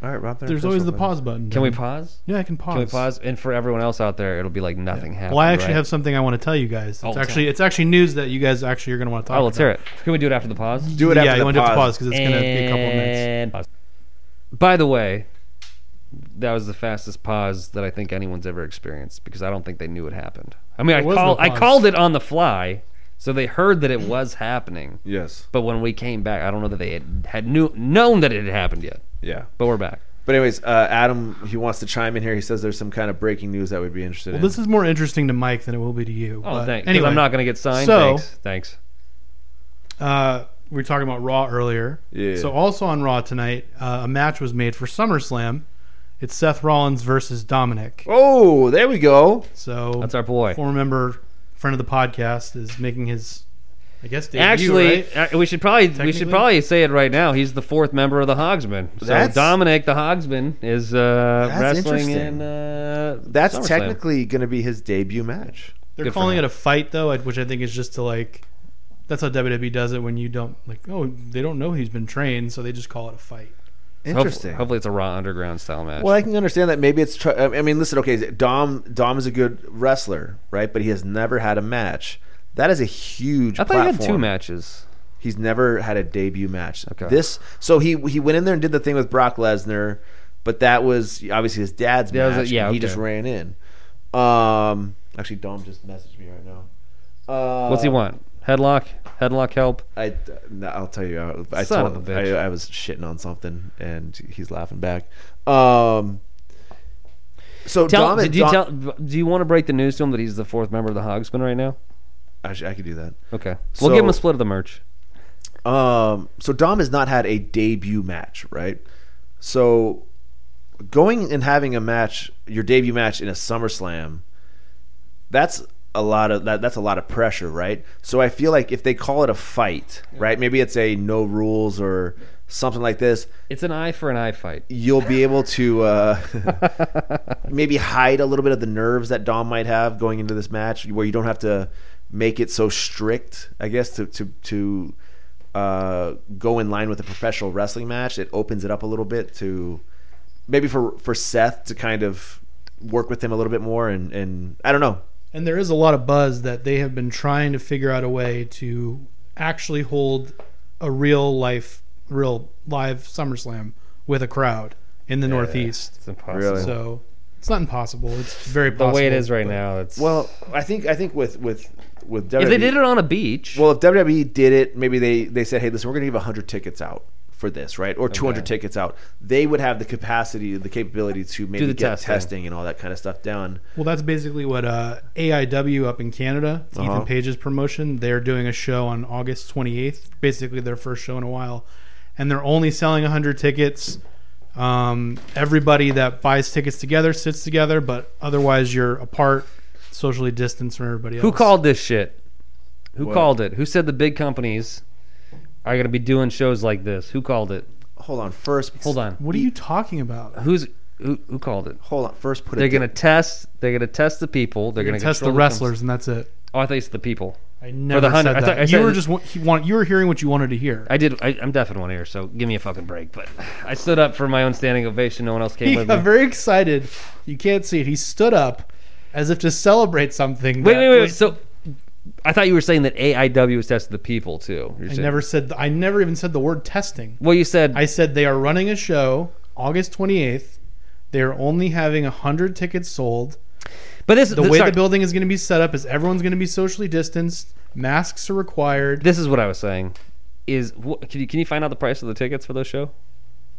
All right, Rob. There's always the pause button. Can we pause? Yeah, I can pause. Can we pause? And for everyone else out there, it'll be like nothing happened. Well, I actually have something I want to tell you guys. It's actually news that you guys actually are going to want to talk about. Oh, let's hear it. Can we do it after the pause? Do it after the pause. Yeah, you want to do the pause because it's going to be a couple of minutes. By the way, that was the fastest pause that I think anyone's ever experienced because I don't think they knew it happened. I mean, I called it on the fly, so they heard that it was happening. Yes. But when we came back, I don't know that they had known that it had happened yet. Yeah, but we're back. But anyways, Adam, he wants to chime in here. He says there's some kind of breaking news that we'd be interested in. Well, this is more interesting to Mike than it will be to you. Oh, thanks. Anyway, I'm not going to get signed. So, thanks. We were talking about Raw earlier. Yeah. So also on Raw tonight, a match was made for SummerSlam. It's Seth Rollins versus Dominic. Oh, there we go. So that's our boy. Former member, friend of the podcast, is making his, I guess, debut. Actually, right? we should probably say it right now. He's the fourth member of the Hogsman. So that's, Dominic the Hogsman is wrestling in. That's SummerSlam. Technically going to be his debut match. They're Good calling it a fight though, which I think is just to like. That's how WWE does it when you don't like. Oh, they don't know he's been trained, so they just call it a fight. Interesting. Hopefully it's a Raw Underground style match. Well, I can understand that. Maybe it's... I mean, listen, okay, Dom is a good wrestler, right? But he has never had a match. That is a huge platform. I thought he had two matches. He's never had a debut match. Okay. So he went in there and did the thing with Brock Lesnar, but that was obviously his dad's match. He just ran in. Actually, Dom just messaged me right now. What's he want? Headlock? Headlock help? I'll tell you. I told him I was shitting on something, and he's laughing back. Do you want to break the news to him that he's the fourth member of the Hogsman right now? I could do that. Okay. We'll give him a split of the merch. So Dom has not had a debut match, right? So going and having a match, your debut match in a SummerSlam, that's... That's a lot of pressure, right? So I feel like if they call it a fight, right? Maybe it's a no rules or something like this. It's an eye for an eye fight. You'll be able to maybe hide a little bit of the nerves that Dom might have going into this match, where you don't have to make it so strict, I guess, to go in line with a professional wrestling match. It opens it up a little bit to maybe for Seth to kind of work with him a little bit more, and I don't know. And there is a lot of buzz that they have been trying to figure out a way to actually hold a real live SummerSlam with a crowd in the Northeast. It's impossible. Really? So it's not impossible. It's very possible. The way it is right now, it's... Well, I think with WWE... If they did it on a beach... Well, if WWE did it, maybe they said, hey, listen, we're going to give 100 tickets out for this, right? Or 200 tickets out. They would have the capacity, the capability to maybe get testing and all that kind of stuff done. Well, that's basically what AIW up in Canada, Ethan Page's promotion, they're doing a show on August 28th, basically their first show in a while, and they're only selling 100 tickets. Everybody that buys tickets together sits together, but otherwise you're apart, socially distanced from everybody else. Who called this shit? Who called it? Who said the big companies... are going to be doing shows like this? Who called it? Hold on. What are you talking about? Who called it? Hold on. First, put it. They're going to test the people. They're going to test the wrestlers, and that's it. Oh, I thought it's the people. I never said that. You were hearing what you wanted to hear. I did. I'm deaf in one ear, so give me a fucking break. But I stood up for my own standing ovation. No one else came with me. He got very excited. You can't see it. He stood up as if to celebrate something. Wait. So. I thought you were saying that AIW was testing the people too. I never even said the word testing. Well, you said... I said they are running a show August 28th. They are only having 100 tickets sold. But the building is going to be set up is everyone's going to be socially distanced. Masks are required. This is what I was saying. Can you find out the price of the tickets for that show?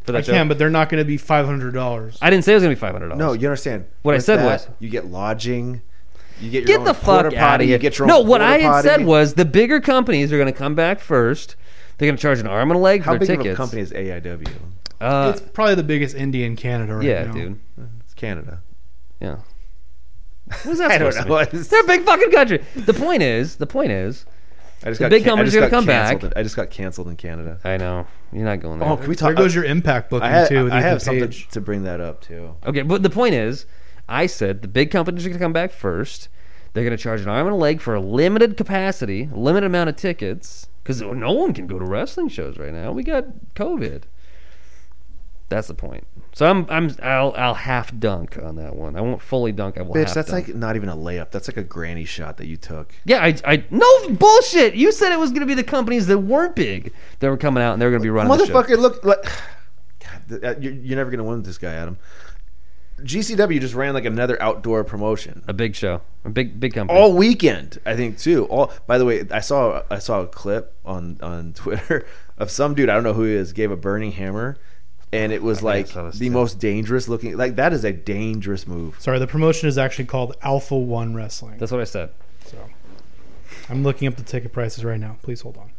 I can, but they're not going to be $500. I didn't say it was going to be $500. No, you understand. What I said was you get lodging. You get the fuck out of here. No, what I had said was the bigger companies are going to come back first. They're going to charge an arm and a leg for tickets. How big of a company is AIW? It's probably the biggest indie in Canada right now. Yeah, dude. It's Canada. Yeah. What is that supposed to mean? They're a big fucking country. The point is, the big companies are going to come back. I just got canceled in Canada. I know. You're not going there. Oh, can we talk? There goes your Impact booking, too. I have something to bring that up, too. Okay, but the point is... I said the big companies are going to come back first. They're going to charge an arm and a leg for a limited capacity, limited amount of tickets, because no one can go to wrestling shows right now. We got COVID. That's the point. So I'll half dunk on that one. I won't fully dunk. I will. Bitch, half that's dunk. Like not even a layup. That's like a granny shot that you took. Yeah, I no bullshit. You said it was going to be the companies that weren't big that were coming out and they were going to be running. Motherfucker, the show. Look, God, you're never going to win with this guy, Adam. GCW just ran like another outdoor promotion, a big show, a big company all weekend. I think too. All by the way, I saw a clip on Twitter of some dude I don't know who he is gave a burning hammer And it was like the most dangerous looking. Like, that is a dangerous move. Sorry, the promotion is actually called Alpha One Wrestling. That's what I said. So I'm looking up the ticket prices right now. Please hold on.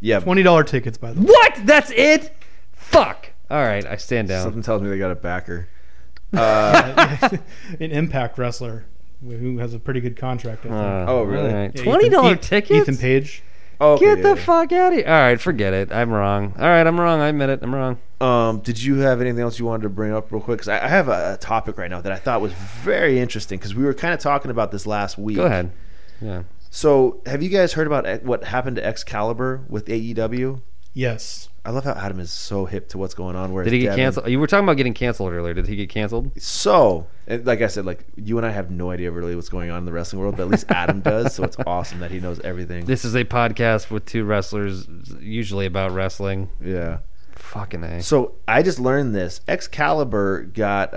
Yeah, $20 tickets, by the way. What? That's it? Fuck. All right, I stand down. Something tells me they got a backer. An Impact wrestler who has a pretty good contract, I think. Oh, really? Right. Yeah, $20 tickets? Ethan Page. Oh, okay, Get the fuck out of here. All right, forget it. I'm wrong. All right, I'm wrong. I admit it. I'm wrong. Did you have anything else you wanted to bring up real quick? Because I have a topic right now that I thought was very interesting because we were kind of talking about this last week. Go ahead. Yeah. So have you guys heard about what happened to Excalibur with AEW? Yes. I love how Adam is so hip to what's going on. Did he get canceled? You were talking about getting canceled earlier. Did he get canceled? So, like I said, like you and I have no idea really what's going on in the wrestling world, but at least Adam does, so it's awesome that he knows everything. This is a podcast with two wrestlers, usually about wrestling. Yeah. Fucking A. So, I just learned this. Excalibur got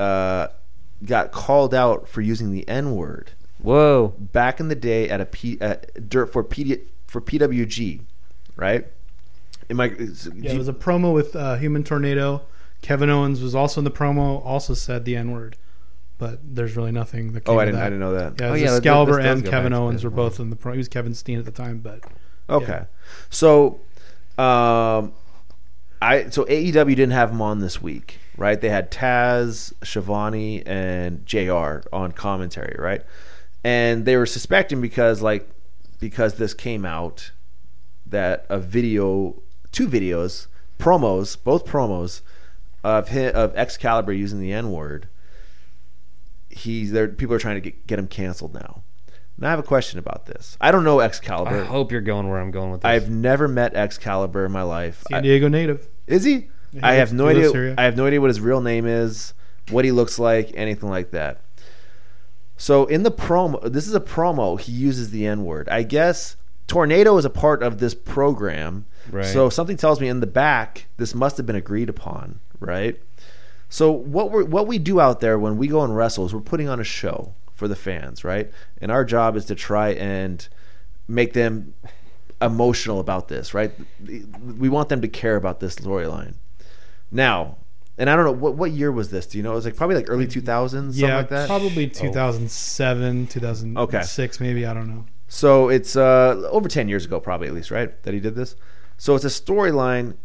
called out for using the N-word. Whoa. Back in the day at for PWG, right? It was a promo with Human Tornado. Kevin Owens was also in the promo, also said the N-word. But there's really nothing that came out of that. I didn't know that. Yeah, Excalibur and Kevin Owens were both in the promo. He was Kevin Steen at the time, but... Okay. Yeah. So, AEW didn't have him on this week, right? They had Taz, Schiavone, and JR on commentary, right? And they were suspecting because this came out that a video... Two videos, both promos, of Excalibur using the N-word. People are trying to get him canceled now. And I have a question about this. I don't know Excalibur. I hope you're going where I'm going with this. I've never met Excalibur in my life. San Diego native. Is he? Yeah, I have no idea. Here, yeah. I have no idea what his real name is, what he looks like, anything like that. So in the promo, this is a promo. He uses the N-word. I guess Tornado is a part of this program. Right. So something tells me in the back this must have been agreed upon, right? So what we do out there when we go and wrestle is we're putting on a show for the fans, right? And our job is to try and make them emotional about this, right? We want them to care about this storyline. Now, and I don't know what year was this. Do you know? It was probably early 2000s, something like that. Probably 2007, 2006, maybe. I don't know. So it's over 10 years ago, probably at least, right? That he did this. So it's a storyline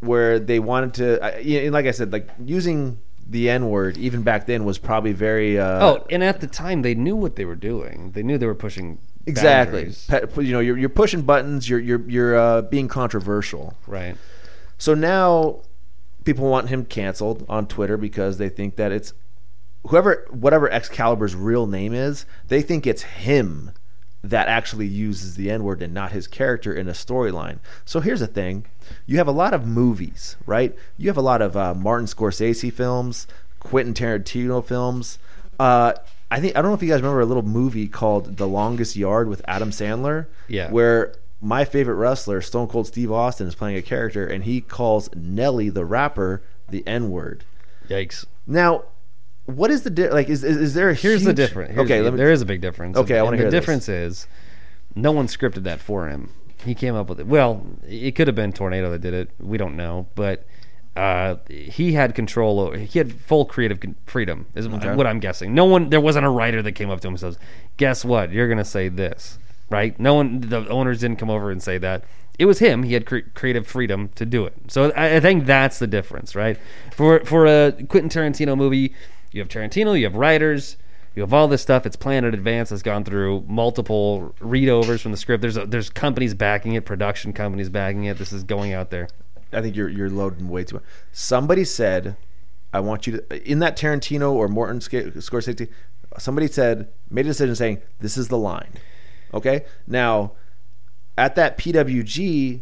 where they wanted to, like I said, using the N-word even back then was probably very. And at the time they knew what they were doing. They knew they were pushing boundaries. Exactly. You're pushing buttons. You're being controversial. Right. So now people want him canceled on Twitter because they think that it's whatever Excalibur's real name is. They think it's him that actually uses the N-word and not his character in a storyline. So here's the thing. You have a lot of movies, right? You have a lot of Martin Scorsese films, Quentin Tarantino films. I don't know if you guys remember a little movie called The Longest Yard with Adam Sandler, where my favorite wrestler, Stone Cold Steve Austin, is playing a character, and he calls Nelly the rapper the N-word. Yikes. Now... What is the difference? Is there a huge... Here's the difference. There is a big difference. Okay, I want to hear this. The difference is no one scripted that for him. He came up with it. Well, it could have been Tornado that did it. We don't know. But he had control over... He had full creative freedom is what I'm guessing. No one... There wasn't a writer that came up to him and says, guess what? You're going to say this, right? No one... The owners didn't come over and say that. It was him. He had creative freedom to do it. So I think that's the difference, right? For a Quentin Tarantino movie... You have Tarantino, you have writers, you have all this stuff. It's planned in advance. It's gone through multiple readovers from the script. There's companies backing it, production companies backing it. This is going out there. I think you're loading way too much. Somebody said, I want you to, in that Tarantino or Martin Scorsese, somebody said, made a decision saying, this is the line. Okay? Now, at that PWG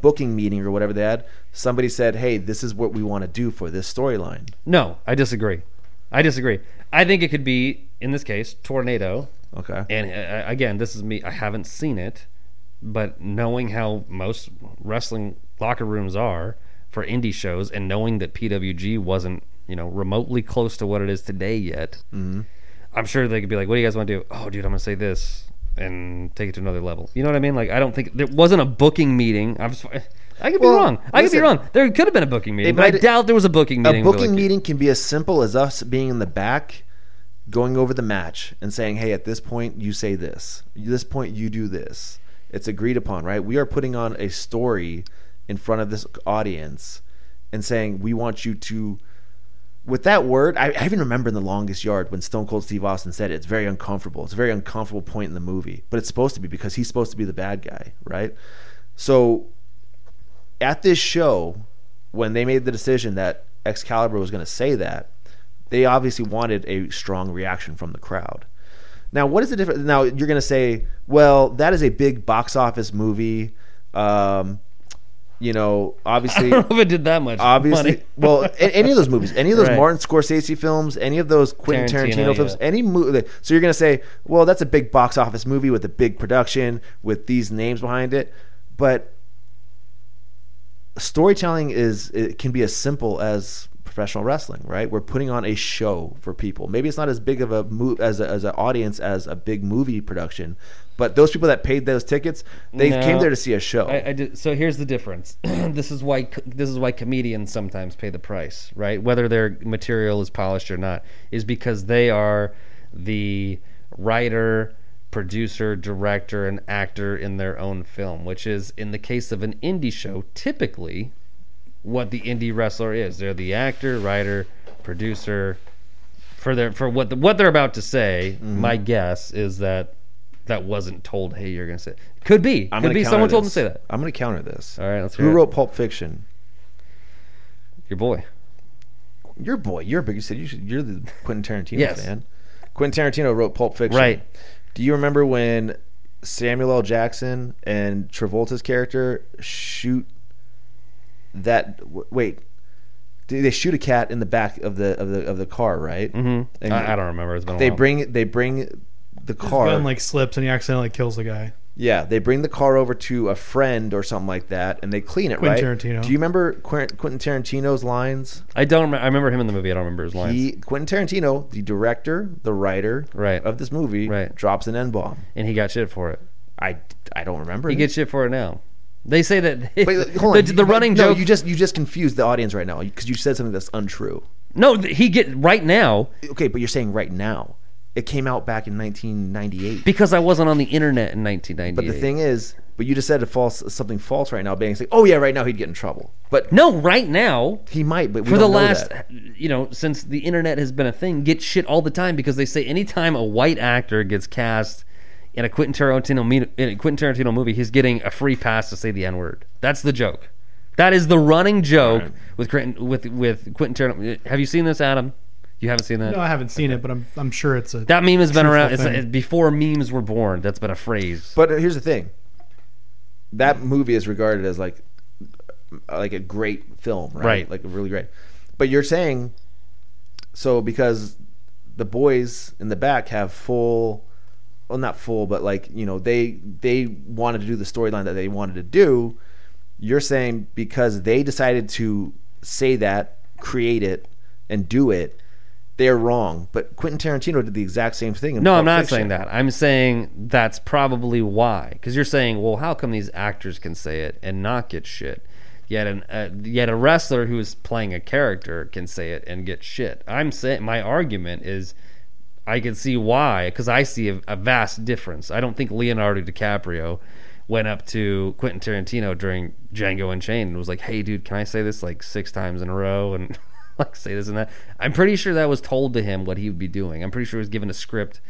booking meeting or whatever they had, somebody said, hey, this is what we want to do for this storyline. No, I disagree. I think it could be, in this case, Tornado. Okay. And again, this is me. I haven't seen it, but knowing how most wrestling locker rooms are for indie shows, and knowing that PWG wasn't, remotely close to what it is today yet, mm-hmm. I'm sure they could be like, "What do you guys want to do?" Oh, dude, I'm gonna say this and take it to another level. You know what I mean? I don't think there wasn't a booking meeting. I could be wrong. There could have been a booking meeting, but I doubt there was a booking meeting. A booking meeting can be as simple as us being in the back, going over the match and saying, hey, at this point, you say this. At this point, you do this. It's agreed upon, right? We are putting on a story in front of this audience and saying, we want you to... With that word, I even remember in The Longest Yard when Stone Cold Steve Austin said it, it's very uncomfortable. It's a very uncomfortable point in the movie, but it's supposed to be because he's supposed to be the bad guy, right? So at this show, when they made the decision that Excalibur was going to say that, they obviously wanted a strong reaction from the crowd. Now, what is the difference? Now, you're going to say, well, that is a big box office movie. You know, obviously... I don't know if it did that much money. Well, any of those movies, any of those Martin Scorsese films, any of those Quentin Tarantino films, any movie... So you're going to say, well, that's a big box office movie with a big production, with these names behind it. But storytelling it can be as simple as professional wrestling, right? We're putting on a show for people. Maybe it's not as big of a as an audience as a big movie production, but those people that paid those tickets, they came there to see a show. I did. So here's the difference. This is why comedians sometimes pay the price, right? Whether their material is polished or not, is because they are the writer, producer, director, and actor in their own film, which is, in the case of an indie show, typically what the indie wrestler is. They're the actor, writer, producer for what they're about to say. Mm-hmm. My guess is that wasn't told, hey, you're going to say it. Could be someone told him to say that. I'm going to counter this. All right, let's hear it. Who wrote Pulp Fiction? Your boy. Your boy. You're big. You said you're the Quentin Tarantino yes. fan. Quentin Tarantino wrote Pulp Fiction. Right. Do you remember when Samuel L. Jackson and Travolta's character shoot that? Wait. They shoot a cat in the back of the car, right? Mm-hmm. And I don't remember. It's been a while. They bring the car. His gun slips and he accidentally kills the guy. Yeah, they bring the car over to a friend or something like that, and they clean it. Quentin Tarantino. Do you remember Quentin Tarantino's lines? I don't. I remember him in the movie. I don't remember his lines. Quentin Tarantino, the director, the writer of this movie, drops an N-bomb, and he got shit for it. I don't remember. He gets shit for it now. They say that the running joke. No, you just confused the audience right now because you said something that's untrue. No, he get right now. Okay, but you're saying right now. It came out back in 1998. Because I wasn't on the internet in 1998. But the thing is, you just said something false right now, being like, oh yeah, right now he'd get in trouble. But no, right now he might. But we for don't the last, know that. You know, since the internet has been a thing, get shit all the time because they say anytime a white actor gets cast in a Quentin Tarantino movie, he's getting a free pass to say the N-word. That's the joke. That is the running joke with Quentin Tarantino. Have you seen this, Adam? You haven't seen that? No, I haven't seen it, but I'm sure it's a... That meme has been around. It's before memes were born. That's been a phrase. But here's the thing. That movie is regarded as like a great film, right? Like a really great. But you're saying... So because the boys in the back have full... Well, not full, but they wanted to do the storyline that they wanted to do. You're saying because they decided to say that, create it, and do it, they're wrong, but Quentin Tarantino did the exact same thing. No, I'm not saying that. I'm saying that's probably why, because you're saying, well, how come these actors can say it and not get shit, yet a wrestler who is playing a character can say it and get shit? I'm saying my argument is I can see why, because I see a vast difference. I don't think Leonardo DiCaprio went up to Quentin Tarantino during Django Unchained and was like, hey, dude, can I say this 6 times in a row and... say this and that. I'm pretty sure that was told to him what he would be doing. I'm pretty sure he was given a script,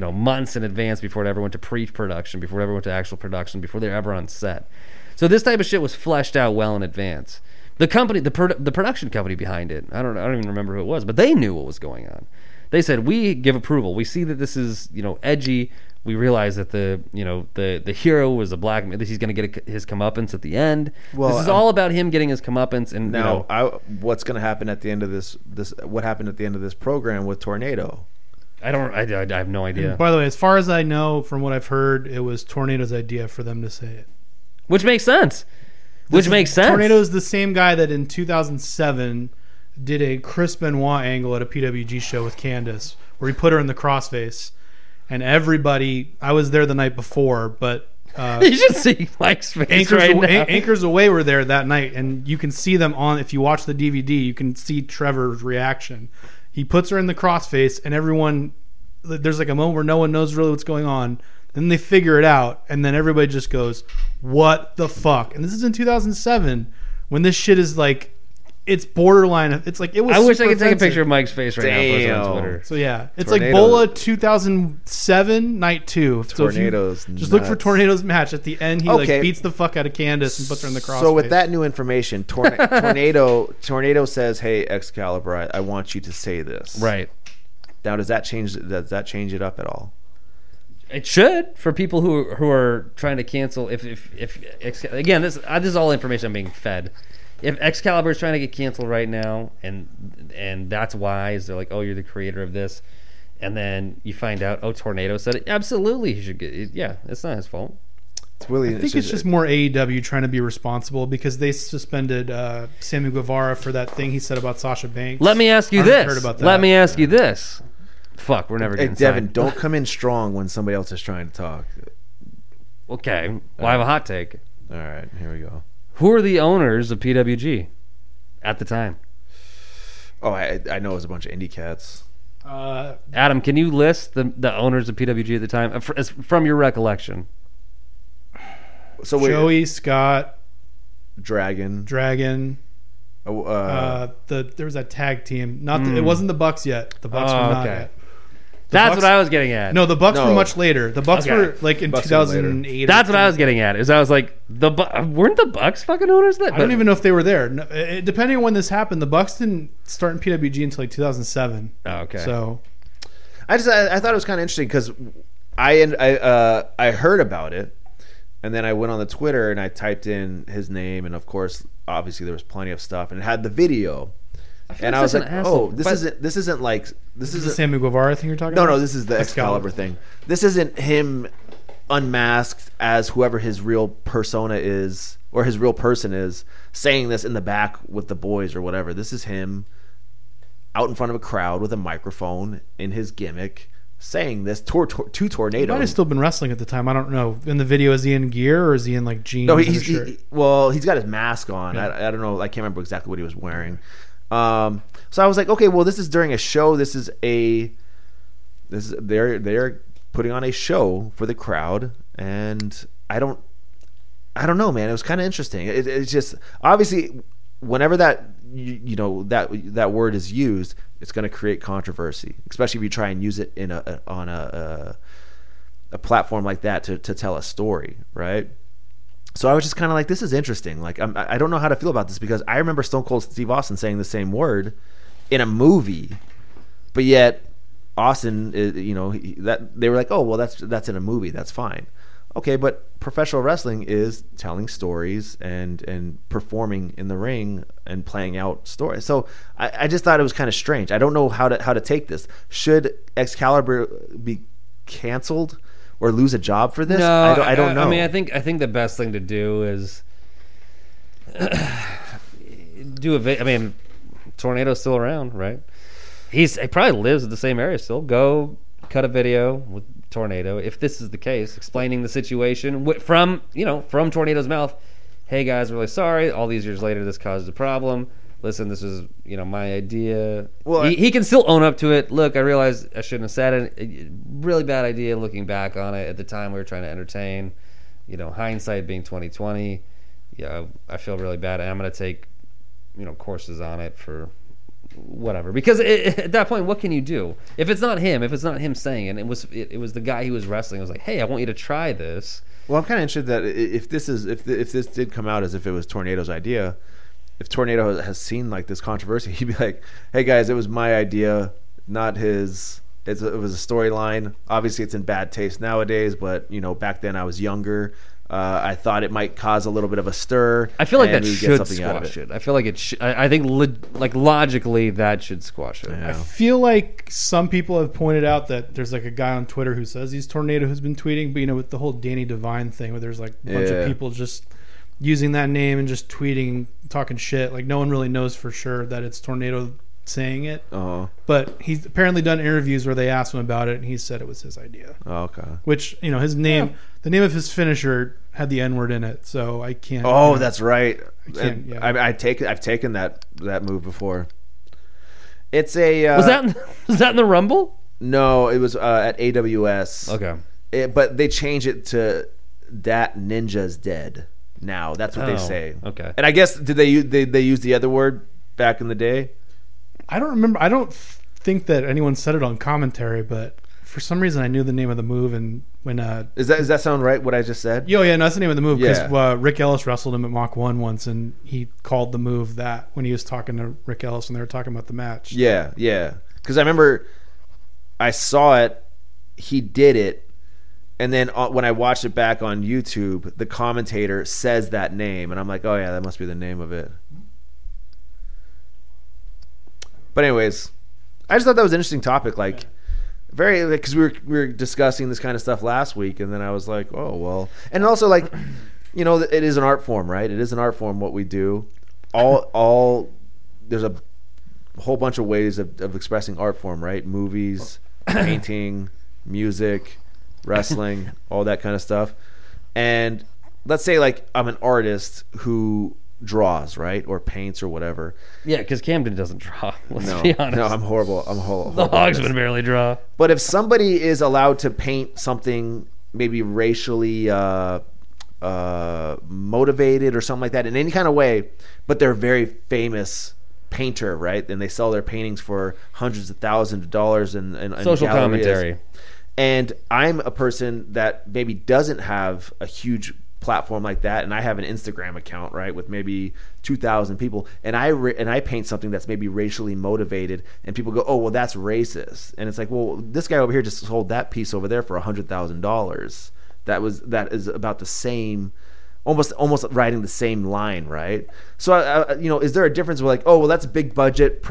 months in advance before it ever went to pre-production, before it ever went to actual production, before they were ever on set. So this type of shit was fleshed out well in advance. The company, the production company behind it, I don't even remember who it was, but they knew what was going on. They said, we give approval. We see that this is, edgy. We realize that the hero was a black man. He's going to get his comeuppance at the end. Well, this is all about him getting his comeuppance. And now, what's going to happen at the end of this? What happened at the end of this program with Tornado? I have no idea. And by the way, as far as I know, from what I've heard, it was Tornado's idea for them to say it, which makes sense. Tornado's the same guy that in 2007 did a Chris Benoit angle at a PWG show with Candace, where he put her in the crossface. And everybody, I was there the night before, but You should see Mike's face right now. Anchors Away were there that night, and you can see them on. If you watch the DVD, you can see Trevor's reaction. He puts her in the crossface, and everyone, there's like a moment where no one knows really what's going on. Then they figure it out, and then everybody just goes, "What the fuck?" And this is in 2007, when this shit is like, it's borderline. It's like it was. I wish I could take a picture of Mike's face right now. On Twitter. So yeah, it's tornadoes. Like Bola 2007 night 2. Tornadoes. So just look for Tornadoes match at the end. He like beats the fuck out of Candace and puts her in the crossface. So with that new information, Tornado says, "Hey Excalibur, I want you to say this." Right. Now does that change? Does that change it up at all? It should, for people who are trying to cancel. If again, this is all information I'm being fed. If Excalibur is trying to get canceled right now, and that's why, is they're like, oh, you're the creator of this, and then you find out, oh, Tornado said it. Absolutely, he should get it. Yeah, it's not his fault. It's really. I think it's just more AEW trying to be responsible, because they suspended Sammy Guevara for that thing he said about Sasha Banks. Let me ask you this. Heard about that. Let me ask you this. Fuck, we're never getting Devin, signed. Don't come in strong when somebody else is trying to talk. Okay, well, I have a hot take. All right, here we go. Who are the owners of PWG at the time? Oh, I know it was a bunch of indie cats. Adam, can you list the owners of PWG at the time from your recollection? So Joey, Scott, Dragon. There was that tag team. It wasn't the Bucks yet. The Bucks were not yet. That's what I was getting at. No, the Bucks were much later. The Bucks were like in 2008. That's what I was getting at. Is I was like, weren't the Bucks fucking owners? I don't even know if they were there. No, depending on when this happened, the Bucks didn't start in PWG until like 2007. Oh, okay. So, I thought it was kind of interesting because I heard about it, and then I went on the Twitter and I typed in his name, and of course, obviously there was plenty of stuff, and it had the video. And I was like, "Oh, this isn't the Sammy Guevara thing you're talking about." No, this is the Excalibur thing. This isn't him unmasked as whoever his real persona is, or his real person is, saying this in the back with the boys or whatever. This is him out in front of a crowd with a microphone in his gimmick, saying this to Tornado. He might have still been wrestling at the time. I don't know. In the video, is he in gear or is he in like jeans? No, he's got his mask on. Yeah. I don't know. I can't remember exactly what he was wearing. So I was like, okay, well, this is during a show. They're putting on a show for the crowd, and I don't know, man. It was kind of interesting. It's just obviously whenever that that word is used, it's going to create controversy, especially if you try and use it in on a platform like that to tell a story, right? So I was just kind of like, this is interesting. Like, I don't know how to feel about this, because I remember Stone Cold Steve Austin saying the same word in a movie, but yet Austin, they were like, oh, well, that's in a movie, that's fine. Okay, but professional wrestling is telling stories and performing in the ring and playing out stories. So I just thought it was kind of strange. I don't know how to take this. Should Excalibur be canceled? Or lose a job for this? No, I don't know. I mean, I think the best thing to do is Tornado's still around, right? He probably lives in the same area still. Go cut a video with Tornado, if this is the case, explaining the situation from Tornado's mouth. Hey guys, really sorry. All these years later, this caused a problem. Listen, this is my idea. Well, he can still own up to it. Look, I realized I shouldn't have said it. Really bad idea. Looking back on it, at the time we were trying to entertain. Hindsight being 20/20. Yeah, I feel really bad. I'm going to take courses on it for whatever. Because at that point, what can you do? If it's not him, saying it, it was the guy he was wrestling. It was like, hey, I want you to try this. Well, I'm kind of interested that if this did come out as if it was Tornado's idea. If Tornado has seen like this controversy, he'd be like, "Hey guys, it was my idea, not his. It was a storyline. Obviously, it's in bad taste nowadays, but back then I was younger. I thought it might cause a little bit of a stir. I feel like that should squash it. I feel like it. I think logically that should squash it. Yeah. I feel like some people have pointed out that there's like a guy on Twitter who says he's Tornado who's been tweeting, but with the whole Danny Devine thing, where there's like a bunch of people just using that name and just tweeting, talking shit. Like, no one really knows for sure that it's Tornado saying it. Uh-huh. But he's apparently done interviews where they asked him about it, and he said it was his idea. Oh, okay. Which, you know, his name, the name of his finisher had the N-word in it, so I can't. Oh, you know, that's right. I can't, yeah. I've taken that move before. It's a was that in the Rumble? No, it was at AWS. Okay, but they changed it to that ninja's dead now. That's what they say. Okay, and I guess did they use the other word back in the day? I don't remember. I don't think that anyone said it on commentary, but for some reason I knew the name of the move. And when does that sound right? What I just said? Yo, yeah, no, that's the name of the move because Rick Ellis wrestled him at Mach 1 once, and he called the move that when he was talking to Rick Ellis and they were talking about the match. Yeah, because I remember. I saw it, he did it, and then when I watched it back on YouTube, the commentator says that name, and I'm like, oh yeah, that must be the name of it. But anyways, I just thought that was an interesting topic, like very, because we were discussing this kind of stuff last week, and then I was like, oh well, and also like, you know, it is an art form, right? It is an art form what we do. All there's a whole bunch of ways of expressing art form, right? Movies, painting, music, wrestling, all that kind of stuff. And let's say like I'm an artist who draws, right, or paints or whatever. Yeah, because Camden doesn't draw. Let's be honest. No, I'm horrible. The Hogs would barely draw. But if somebody is allowed to paint something maybe racially motivated or something like that in any kind of way, but they're very famous painter, right? And they sell their paintings for hundreds of thousands of dollars in social galleries. Commentary. And I'm a person that maybe doesn't have a huge platform like that, and I have an Instagram account, right, with maybe 2,000 people, and I paint something that's maybe racially motivated, and people go, oh, well, that's racist. And it's like, well, this guy over here just sold that piece over there for $100,000. That is about the same. Almost riding the same line, right? So, you know, is there a difference where like, oh, well, that's a big budget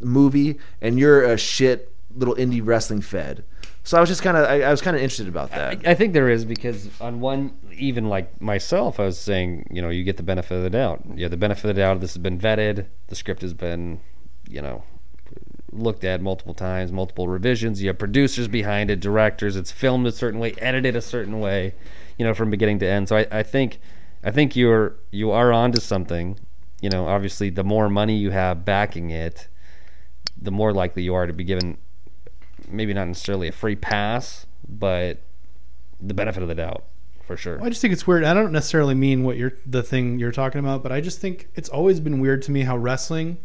movie, and you're a shit little indie wrestling fed? So I was just kind of, I was kind of interested about that. I think there is, because on one, even like myself, I was saying, you know, you get the benefit of the doubt. Yeah, the benefit of the doubt. This has been vetted. The script has been, you know, looked at multiple times, multiple revisions. You have producers behind it, directors. It's filmed a certain way, edited a certain way, you know, from beginning to end. So I think you are onto something. You know, obviously, the more money you have backing it, the more likely you are to be given, maybe not necessarily a free pass, but the benefit of the doubt for sure. Well, I just think it's weird. I don't necessarily mean the thing you're talking about, but I just think it's always been weird to me how wrestling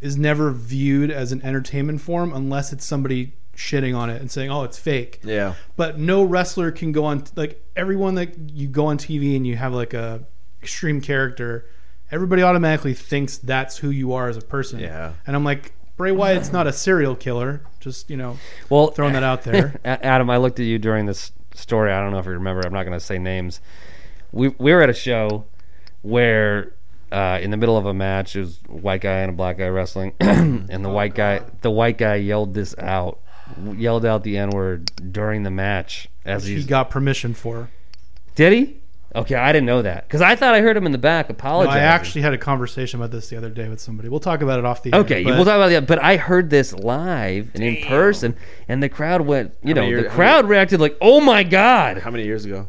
is never viewed as an entertainment form unless it's somebody shitting on it and saying, oh, it's fake. Yeah. But no wrestler can go on, like everyone that you go on TV and you have like a extreme character, everybody automatically thinks that's who you are as a person. Yeah. And I'm like, Bray Wyatt's not a serial killer. Just, you know, well, throwing that out there. Adam, I looked at you during this story. I don't know if you remember. I'm not going to say names. We were at a show where in the middle of a match, it was a white guy and a black guy wrestling, and the white guy yelled out the N-word during the match, as he got permission for. Did he? Okay, I didn't know that, because I thought I heard him in the back apologizing. No, I actually had a conversation about this the other day with somebody. We'll talk about it off the air. Okay, we'll talk about it, but I heard this live and in person, and the crowd went, reacted like, oh my God. How many years ago?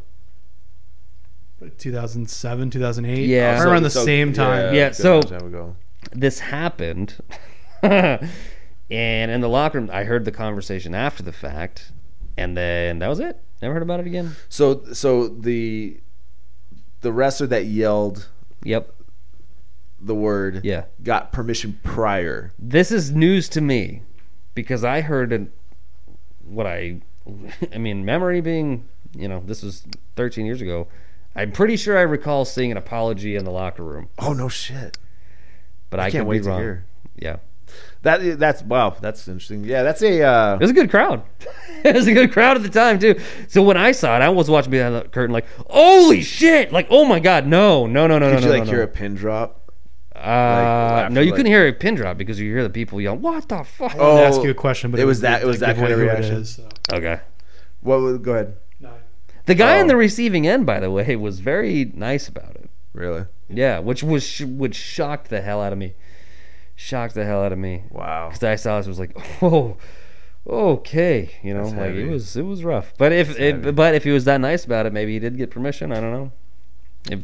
2007, 2008. Yeah, so, around the same time. Yeah, so time ago. This happened, and in the locker room, I heard the conversation after the fact, and then that was it. Never heard about it again. So the wrestler that yelled, yep, the word, yeah, got permission prior. This is news to me, because I heard memory being, you know, this was 13 years ago. I'm pretty sure I recall seeing an apology in the locker room. Oh, no shit. But I can't wait to hear. Yeah. That's interesting. Yeah, that's a... It was a good crowd. It was a good crowd at the time, too. So when I saw it, I was watching behind the curtain like, holy shit! Like, oh my God, no. Did you hear a pin drop? You couldn't hear a pin drop, because you hear the people yell, what the fuck? Oh, I didn't ask you a question, but it was that kind of reaction. Okay. Go ahead. The guy on the receiving end, by the way, was very nice about it. Really? Yeah, which shocked the hell out of me. shocked the hell out of me. Wow. Because I saw this, was like, oh, okay, you know, that's like heavy. it was rough. But if he was that nice about it, maybe he did get permission. I don't know.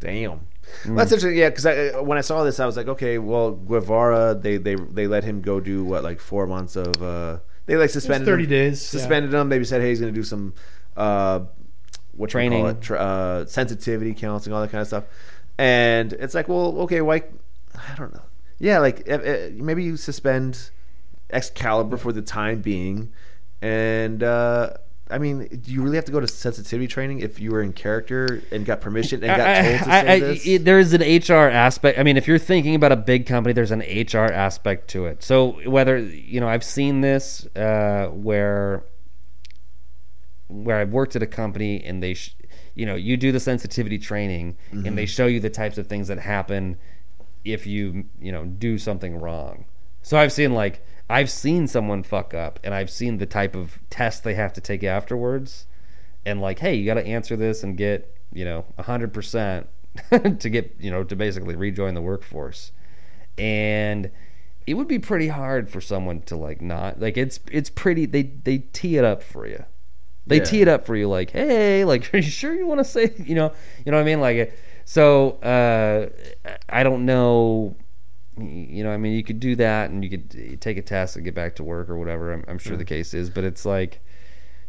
Damn. Well, that's interesting, yeah, because when I saw this, I was like, okay, well, Guevara, they let him go do, what, like 4 months of... they, like, suspended 30 him. 30 days. Suspended him. Maybe said, hey, he's going to do some... what training. You call it? Sensitivity counseling, all that kind of stuff. And it's like, well, okay, why... I don't know. Yeah, like, maybe you suspend Excalibur for the time being. And... I mean, do you really have to go to sensitivity training if you were in character and got permission and got told to say this? There is an HR aspect. I mean, if you're thinking about a big company, there's an HR aspect to it. So whether, you know, I've seen this where I've worked at a company and they, you know, you do the sensitivity training mm-hmm. and they show you the types of things that happen if you, you know, do something wrong. So I've seen someone fuck up, and I've seen the type of test they have to take afterwards, and like, hey, you got to answer this and get, you know, 100% to get, you know, to basically rejoin the workforce. And it would be pretty hard for someone to like not like it's pretty they tee it up for you. They yeah. tee it up for you like, hey, like, are you sure you want to say, you know what I mean? Like, so I don't know. You know, I mean, you could do that and you could take a test and get back to work or whatever. I'm sure the case is, but it's like,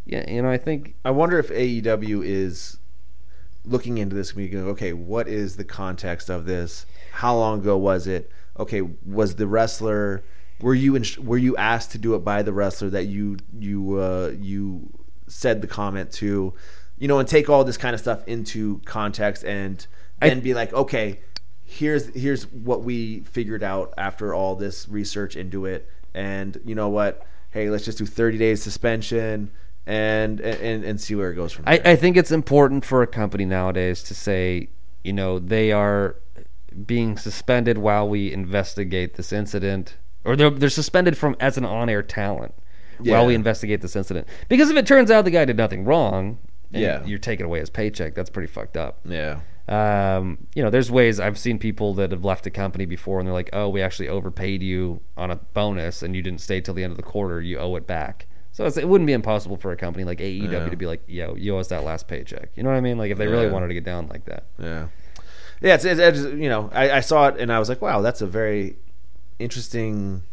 yeah, you know, I wonder if AEW is looking into this and going, okay, what is the context of this? How long ago was it? Okay, was the wrestler, were you asked to do it by the wrestler that you said the comment to, you know, and take all this kind of stuff into context and then be like, okay, Here's what we figured out after all this research into it, and you know what? Hey, let's just do 30 days suspension and see where it goes from there. I think it's important for a company nowadays to say, you know, they are being suspended while we investigate this incident, or they're suspended from as an on-air talent while we investigate this incident. Because if it turns out the guy did nothing wrong, and you're taking away his paycheck, that's pretty fucked up. Yeah. You know, there's ways I've seen people that have left a company before and they're like, oh, we actually overpaid you on a bonus and you didn't stay till the end of the quarter. You owe it back. So it wouldn't be impossible for a company like AEW to be like, yo, you owe us that last paycheck. You know what I mean? Like if they really wanted to get down like that. Yeah. Yeah. It's you know, I saw it and I was like, wow, that's a very interesting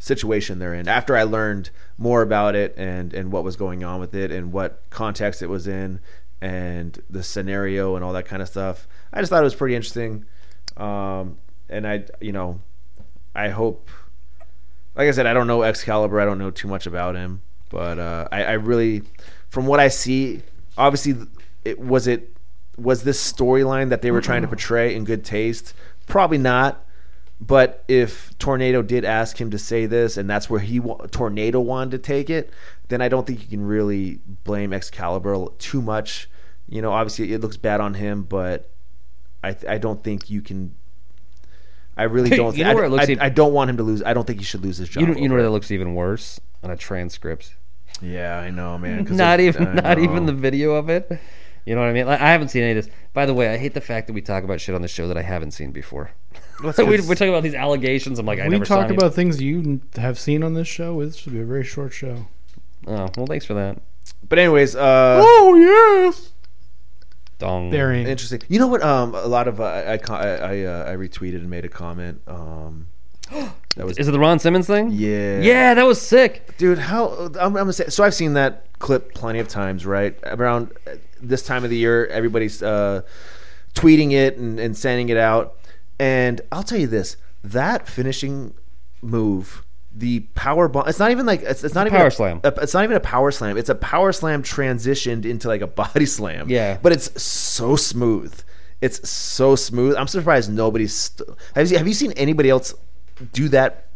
situation they're in after I learned more about it and what was going on with it and what context it was in. And the scenario and all that kind of stuff. I just thought it was pretty interesting, and I hope. Like I said, I don't know Excalibur. I don't know too much about him, but I really, from what I see, obviously, was this storyline that they were trying to portray in good taste? Probably not. But if Tornado did ask him to say this, and that's where Tornado wanted to take it, then I don't think you can really blame Excalibur too much. You know, obviously it looks bad on him, but I don't think you can. I really don't. You know where it looks I don't want him to lose. I don't think he should lose his job. You know where that looks even worse? On a transcript. Yeah, I know, man. Not even the video of it. You know what I mean? Like, I haven't seen any of this. By the way, I hate the fact that we talk about shit on the show that I haven't seen before. So we're talking about these allegations. I'm like, I never saw anything. We talk about things you have seen on this show. This should be a very short show. Oh, well, thanks for that. But anyways, oh yes, dong. Very interesting. You know what? A lot of I retweeted and made a comment. That was is it the Ron Simmons thing? Yeah, yeah, that was sick, dude. How I'm gonna say? So I've seen that clip plenty of times. Right around this time of the year, everybody's tweeting it and sending it out. And I'll tell you this: that finishing move, the power bomb. It's not even like it's not even a power slam. It's not even a power slam. It's a power slam transitioned into like a body slam. Yeah. But it's so smooth. It's so smooth. I'm surprised nobody's. Have you seen anybody else do that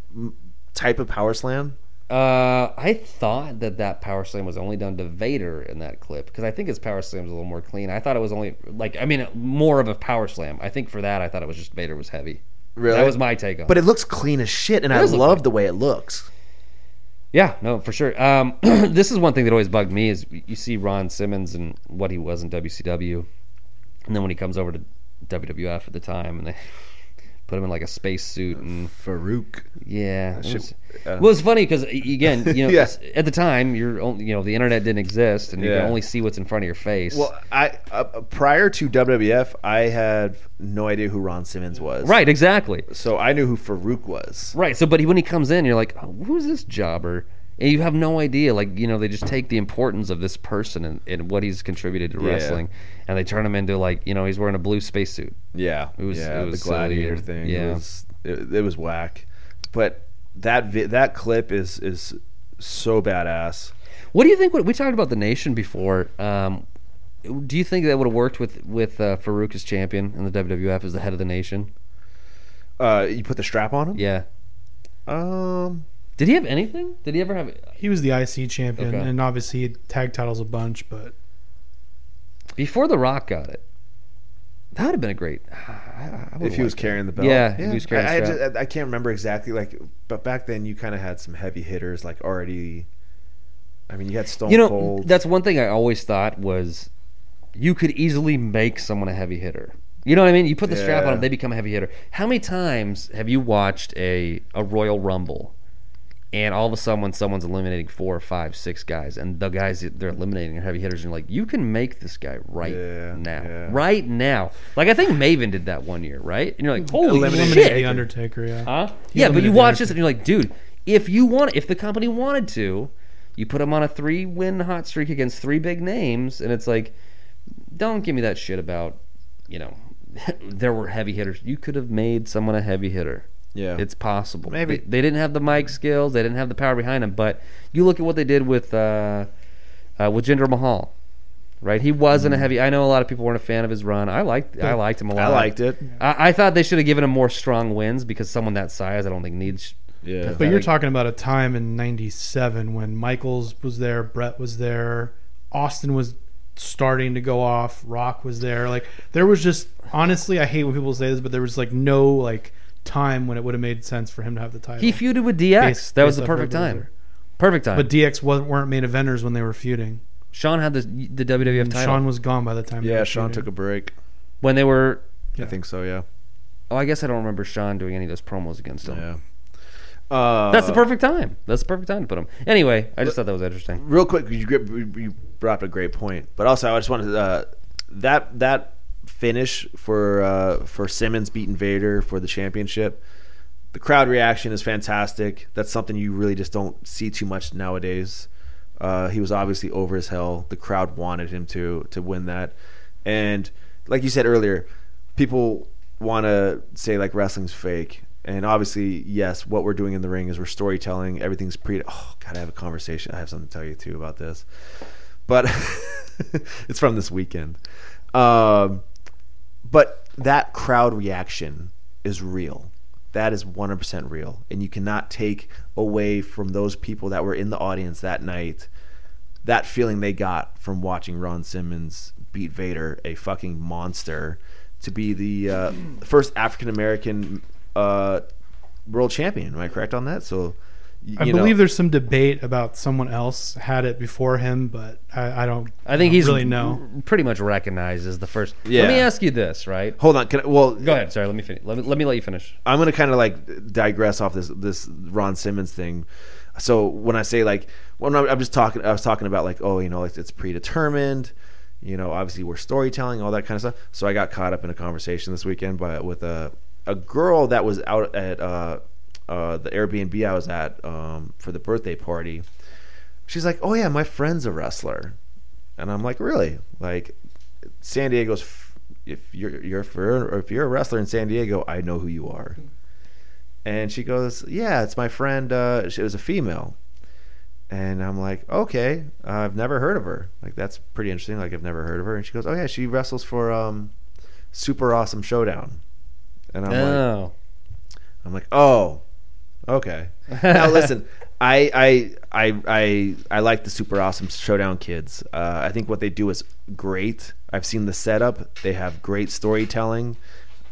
type of power slam? I thought that power slam was only done to Vader in that clip because I think his power slam was a little more clean. I thought it was only like more of a power slam. I think for that I thought it was just Vader was heavy. Really, that was my take on it. But it looks clean as shit, and I love the way it looks. Yeah, no, for sure. This is one thing that always bugged me is you see Ron Simmons and what he was in WCW, and then when he comes over to WWF at the time, and they put him in like a space suit and Farouk. Yeah, well, it's funny because again, you know, at the time you're only, you know, the internet didn't exist and you can only see what's in front of your face. Well, I prior to WWF, I had no idea who Ron Simmons was. Right, exactly. So I knew who Farouk was. Right. So, but when he comes in, you're like, oh, who's this jobber? And you have no idea. Like, you know, they just take the importance of this person and what he's contributed to wrestling, and they turn him into, like, you know, he's wearing a blue spacesuit. Yeah. It was the gladiator thing. Yeah. It was whack. But that clip is so badass. What do you think? We talked about The Nation before. Do you think that would have worked with Farouk as champion and the WWF as the head of The Nation? You put the strap on him? Yeah. Did he have anything? Did he ever have... He was the IC champion, and obviously he had tag titles a bunch, but... Before The Rock got it. That would have been a great... If he was carrying the belt. Yeah, if he was carrying the belt. I can't remember exactly, like, but back then you kind of had some heavy hitters, like, already... I mean, you had Stone Cold. That's one thing I always thought was you could easily make someone a heavy hitter. You know what I mean? You put the strap on them, they become a heavy hitter. How many times have you watched a Royal Rumble... And all of a sudden, when someone's eliminating 4 or 5, 6 guys, and the guys that they're eliminating are heavy hitters, and you're like, you can make this guy right now. Yeah. Right now. Like, I think Maven did that one year, right? And you're like, holy shit. The Undertaker, yeah. Huh? Yeah, but you watch this, and you're like, dude, if the company wanted to, you put him on a 3-win hot streak against 3 big names, and it's like, don't give me that shit about, you know, there were heavy hitters. You could have made someone a heavy hitter. Yeah, it's possible. Maybe they didn't have the mic skills, they didn't have the power behind them. But you look at what they did with Jinder Mahal, right? He wasn't a heavy. I know a lot of people weren't a fan of his run. I liked him a lot. I liked it. I thought they should have given him more strong wins because someone that size, I don't think needs. Yeah, pathetic. But you're talking about a time in '97 when Michaels was there, Brett was there, Austin was starting to go off, Rock was there. Like there was just honestly, I hate when people say this, but there was like no like. Time when it would have made sense for him to have the title. He feuded with DX. That was the perfect time. Perfect time. But DX weren't main eventers when they were feuding. Sean had the WWF and title. Sean was gone by the time. Yeah, Sean took a break. When they were... Yeah. I think so, yeah. Oh, I guess I don't remember Sean doing any of those promos against him. Yeah. That's the perfect time. That's the perfect time to put him. Anyway, I just thought that was interesting. Real quick, you brought up a great point. But also, I just wanted to... that finish for Simmons beating Vader for the championship. The crowd reaction is fantastic. That's something you really just don't see too much nowadays. He was obviously over as hell. The crowd wanted him to win that. And like you said earlier, people want to say like wrestling's fake. And obviously, yes, what we're doing in the ring is we're storytelling. Everything's Oh, God, I have a conversation. I have something to tell you too about this. But it's from this weekend. But that crowd reaction is real. That is 100% real. And you cannot take away from those people that were in the audience that night that feeling they got from watching Ron Simmons beat Vader, a fucking monster, to be the first African-American world champion. Am I correct on that? So, I believe there's some debate about someone else had it before him, but I don't really know. Pretty much recognized as the first. Yeah. Let me ask you this, right? Hold on. Go ahead. Sorry, let me finish. Let me let you finish. I'm going to kind of like digress off this Ron Simmons thing. So when I say like, I was talking about like, oh, you know, like it's predetermined. You know, obviously we're storytelling, all that kind of stuff. So I got caught up in a conversation this weekend with a girl that was out at. The Airbnb I was at for the birthday party. She's like, oh yeah, my friend's a wrestler. And I'm like, really? Like San Diego's if you're a wrestler in San Diego, I know who you are. And she goes, yeah, it's my friend. She was a female. And I'm like, okay, I've never heard of her. Like that's pretty interesting. Like I've never heard of her. And she goes, oh yeah, she wrestles for Super Awesome Showdown. And I'm like, oh, okay. Now listen, I like the Super Awesome Showdown kids. I think what they do is great. I've seen the setup. They have great storytelling,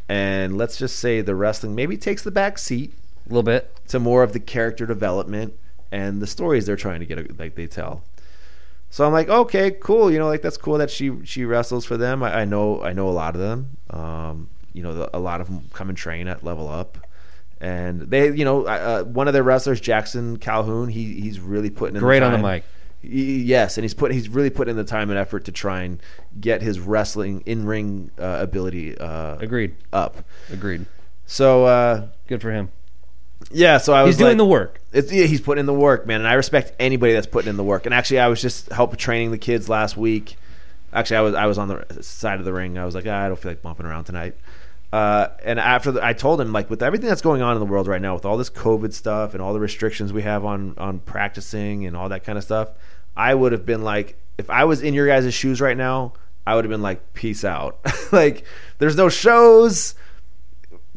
and let's just say the wrestling maybe takes the back seat a little bit to more of the character development and the stories they're trying to get like they tell. So I'm like, okay, cool. You know, like that's cool that she wrestles for them. I know a lot of them. you know, a lot of them come and train at Level Up. And they, you know, one of their wrestlers, Jackson Calhoun, he's really putting in great the time. On the mic. Yes, and he's really putting in the time and effort to try and get his wrestling in-ring ability up. So good for him. Yeah, so I was doing the work. He's putting in the work, man, and I respect anybody that's putting in the work. And actually, I was just helping training the kids last week. Actually, I was on the side of the ring. I was like, I don't feel like bumping around tonight. And after I told him, like, with everything that's going on in the world right now, with all this COVID stuff and all the restrictions we have on practicing and all that kind of stuff, I would have been like, if I was in your guys' shoes right now, I would have been like, peace out. Like, there's no shows.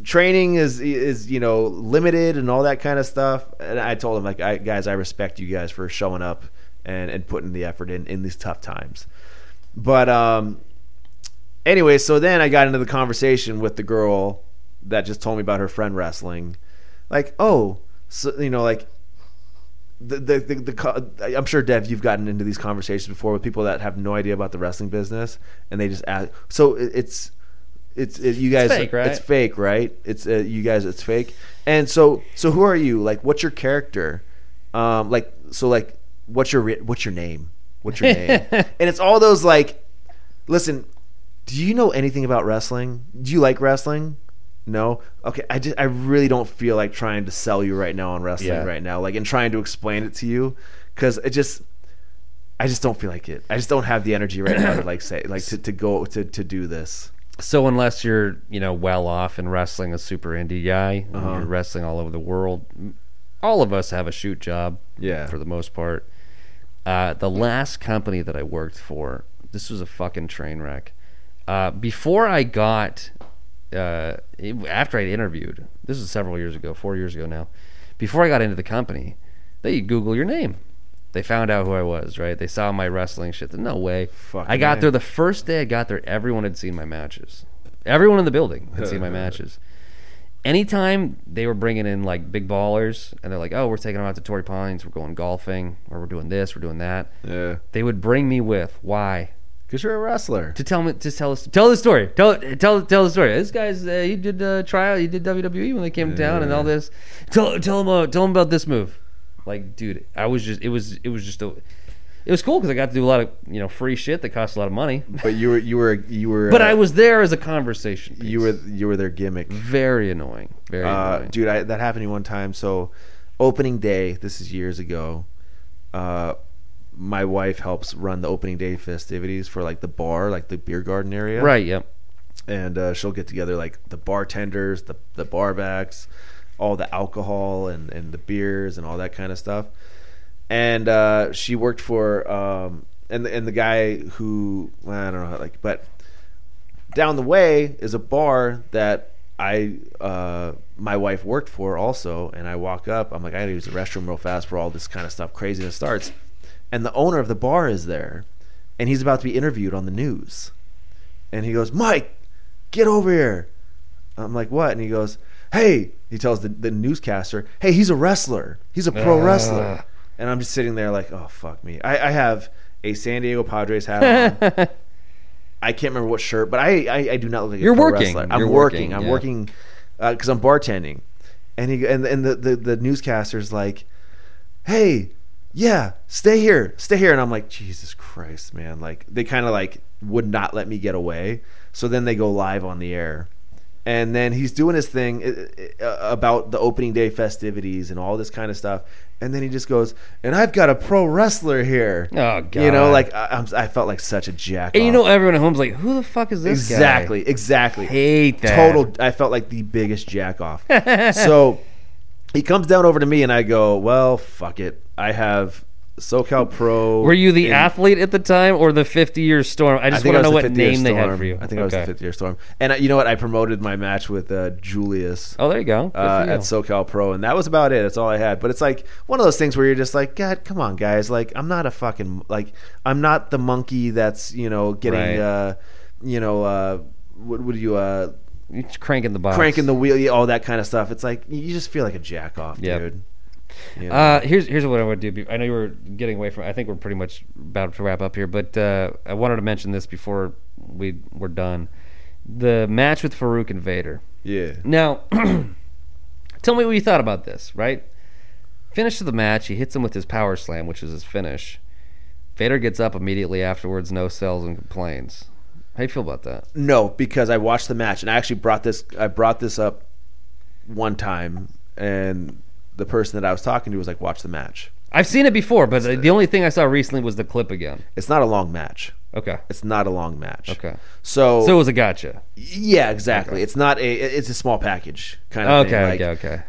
Training is you know, limited and all that kind of stuff. And I told him, like, guys, I respect you guys for showing up and putting the effort in these tough times. But anyway, so then I got into the conversation with the girl that just told me about her friend wrestling. Like, oh, so, you know, like, I'm sure, Dev, you've gotten into these conversations before with people that have no idea about the wrestling business, and they just ask. So it's you guys. It's fake, right? It's fake, right? It's you guys. It's fake. And so who are you? Like, what's your character? Like, what's your name? What's your name? And it's all those, like, listen. Do you know anything about wrestling? Do you like wrestling? No? Okay, I really don't feel like trying to sell you right now on wrestling right now, like, and trying to explain it to you, because I just don't feel like it. I just don't have the energy right now to to do this. So unless you're, you know, well off and wrestling a super indie guy, and you're wrestling all over the world, all of us have a shoot job, for the most part. The last company that I worked for, this was a fucking train wreck. Before I got, after I interviewed, this is several years ago, 4 years ago now, before I got into the company, they Google your name. They found out who I was, right? They saw my wrestling shit. No way. Fuck, I got there the first day I got there, everyone had seen my matches. Everyone in the building had seen my matches. Anytime they were bringing in, like, big ballers, and they're like, oh, we're taking them out to Torrey Pines, we're going golfing, or we're doing this, we're doing that. Yeah. They would bring me with, why? Because you're a wrestler. To tell the story. Tell the story. This guy's he did tryout. He did WWE when they came to town and all this. Tell him about this move. Like, dude, it was cool because I got to do a lot of, you know, free shit that cost a lot of money. But you were. But I was there as a conversation piece. You were their gimmick. Very annoying. Very annoying. Dude, that happened to me one time. So, opening day. This is years ago. My wife helps run the opening day festivities for, like, the bar, like the beer garden area. Right, yep. And she'll get together, like, the bartenders, the bar backs, all the alcohol and the beers and all that kind of stuff. And she worked for and the guy who, I don't know how, like, but down the way is a bar that my wife worked for also. And I walk up, I'm like, I gotta use the restroom real fast for all this kind of stuff. Craziness starts. And the owner of the bar is there, and he's about to be interviewed on the news. And he goes, Mike, get over here. I'm like, what? And he goes, hey. He tells the newscaster, hey, he's a wrestler. He's a pro wrestler. And I'm just sitting there like, oh, fuck me. I have a San Diego Padres hat on. I can't remember what shirt, but I do not look like a pro wrestler. I'm working because I'm bartending. And the newscaster's like, hey. Yeah, stay here. And I'm like, Jesus Christ, man. Like, they kind of, like, would not let me get away. So then they go live on the air. And then he's doing his thing about the opening day festivities and all this kind of stuff. And then he just goes, and I've got a pro wrestler here. Oh, God. You know, like, I felt like such a jackass. And you know, everyone at home's like, who the fuck is this guy? Exactly. Hate that. I felt like the biggest jack-off. So he comes down over to me, and I go, well, fuck it. I have SoCal Pro. Were you the athlete at the time or the 50-year storm? I just want to know what name they had for you. I think I was the 50-year storm. And you know what? I promoted my match with Julius. Oh, there you go. At SoCal Pro. And that was about it. That's all I had. But it's like one of those things where you're just like, God, come on, guys. Like, I'm not a fucking, like, I'm not the monkey that's, you know, getting, what would you, it's cranking the box. Cranking the wheel, all that kind of stuff. It's like, you just feel like a jack off, dude. Yeah. Here's what I would do. I know you were getting away from. I think we're pretty much about to wrap up here, but I wanted to mention this before we were done. the match with Farouk and Vader. Yeah. Now, tell me what you thought about this, right? Finish of the match, he hits him with his power slam, which is his finish. Vader gets up immediately afterwards, no sells, and complains. How do you feel about that? No, because I watched the match, and I actually brought this up one time, and the person that I was talking to was like, watch the match. I've seen it before, but the only thing I saw recently was the clip again. It's not a long match. Okay. It's not a long match. Okay. So it was a gotcha. Yeah, exactly. Okay. It's a small package kind of thing. Okay.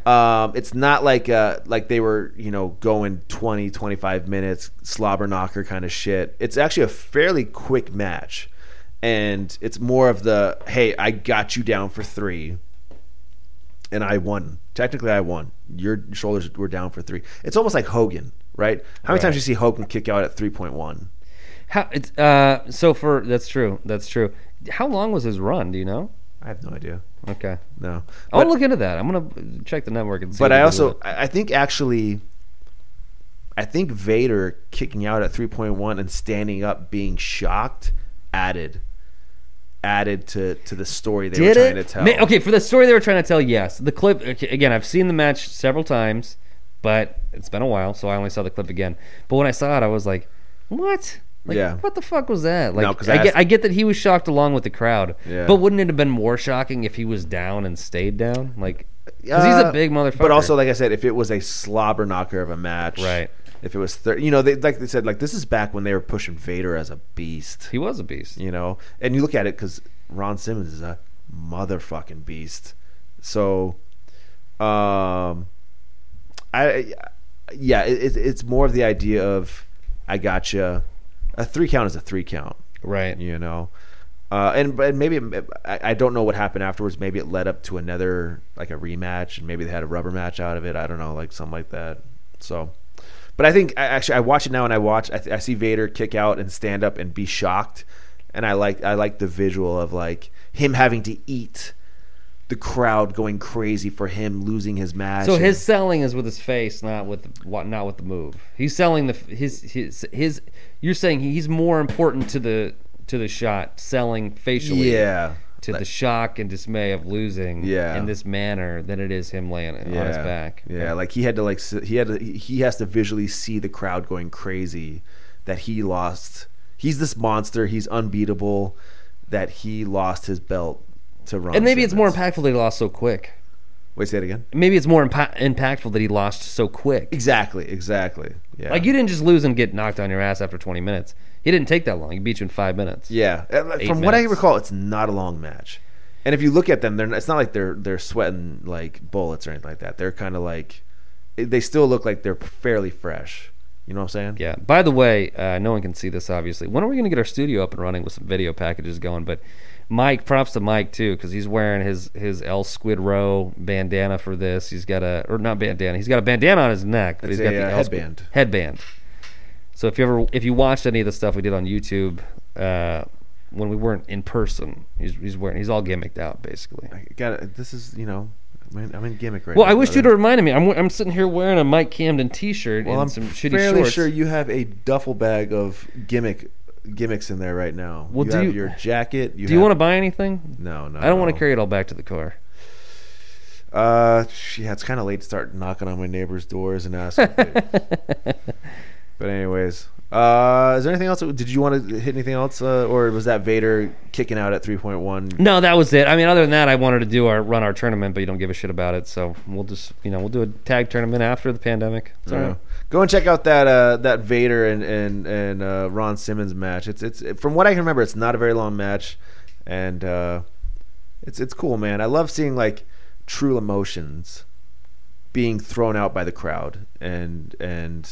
It's not like they were, going 20, 25 minutes, slobber knocker kind of shit. It's actually a fairly quick match. And it's more of the, hey, I got you down for 3. And I won. Technically, I won. Your shoulders were down for 3. It's almost like Hogan, right? How many times do you see Hogan kick out at 3.1? That's true. How long was his run? Do you know? I have no idea. Okay, no. I'll look into that. I'm gonna check the network and see. But I think Vader kicking out at 3.1 and standing up, being shocked, added to the story they were trying to tell. Okay, for the story they were trying to tell, yes. The clip again. I've seen the match several times, but it's been a while, so I only saw the clip again. But when I saw it, I was like, what? What the fuck was that? I get that he was shocked along with the crowd, but wouldn't it have been more shocking if he was down and stayed down? Because he's a big motherfucker. But also, like I said, if it was a slobber knocker of a match, right? If it was, they said, this is back when they were pushing Vader as a beast. He was a beast, And you look at it because Ron Simmons is a motherfucking beast. So, it's more of the idea of I gotcha. A 3 count is a 3 count, right? And maybe I don't know what happened afterwards. Maybe it led up to another a rematch, and maybe they had a rubber match out of it. I don't know, something like that. So, but I think I watch it now, and I see Vader kick out and stand up and be shocked, and I like the visual of him having to eat. The crowd going crazy for him losing his match. So his selling is with his face, not with the move. He's selling his. You're saying he's more important to the shot, selling facially. Yeah. To the shock and dismay of losing in this manner than it is him laying on his back. Yeah, he has to visually see the crowd going crazy that he lost. He's this monster. He's unbeatable. That he lost his belt. And maybe it's more impactful that he lost so quick. Wait, say it again? Maybe it's more impactful that he lost so quick. Exactly. Yeah. You didn't just lose and get knocked on your ass after 20 minutes. He didn't take that long. He beat you in 5 minutes. Yeah. From what I recall, it's not a long match. And if you look at them, it's not like they're sweating bullets or anything like that. They're kind of they still look like they're fairly fresh. You know what I'm saying? Yeah. By the way, no one can see this, obviously. When are we going to get our studio up and running with some video packages going? But Mike, props to Mike, too, because he's wearing his El Squid Row bandana for this. He's got he's got a bandana on his neck. But he's got the headband. So if you watched any of the stuff we did on YouTube when we weren't in person, he's all gimmicked out, basically. I got it. This is, I'm in gimmick right now. Well, I wish you'd reminded me. I'm sitting here wearing a Mike Camden t-shirt and some shitty shorts. Well, I'm fairly sure you have a duffel bag of gimmicks in there right now. Well, you have your jacket. Do you want to buy anything? No. I don't want to carry it all back to the car. It's kind of late to start knocking on my neighbor's doors and asking. But anyways, is there anything else? Did you want to hit anything else, or was that Vader kicking out at 3.1? No, that was it. I mean, other than that, I wanted to run our tournament, but you don't give a shit about it. So we'll just we'll do a tag tournament after the pandemic. It's all right. Go and check out that Vader and Ron Simmons match. It's from what I can remember, it's not a very long match, and it's cool, man. I love seeing true emotions being thrown out by the crowd and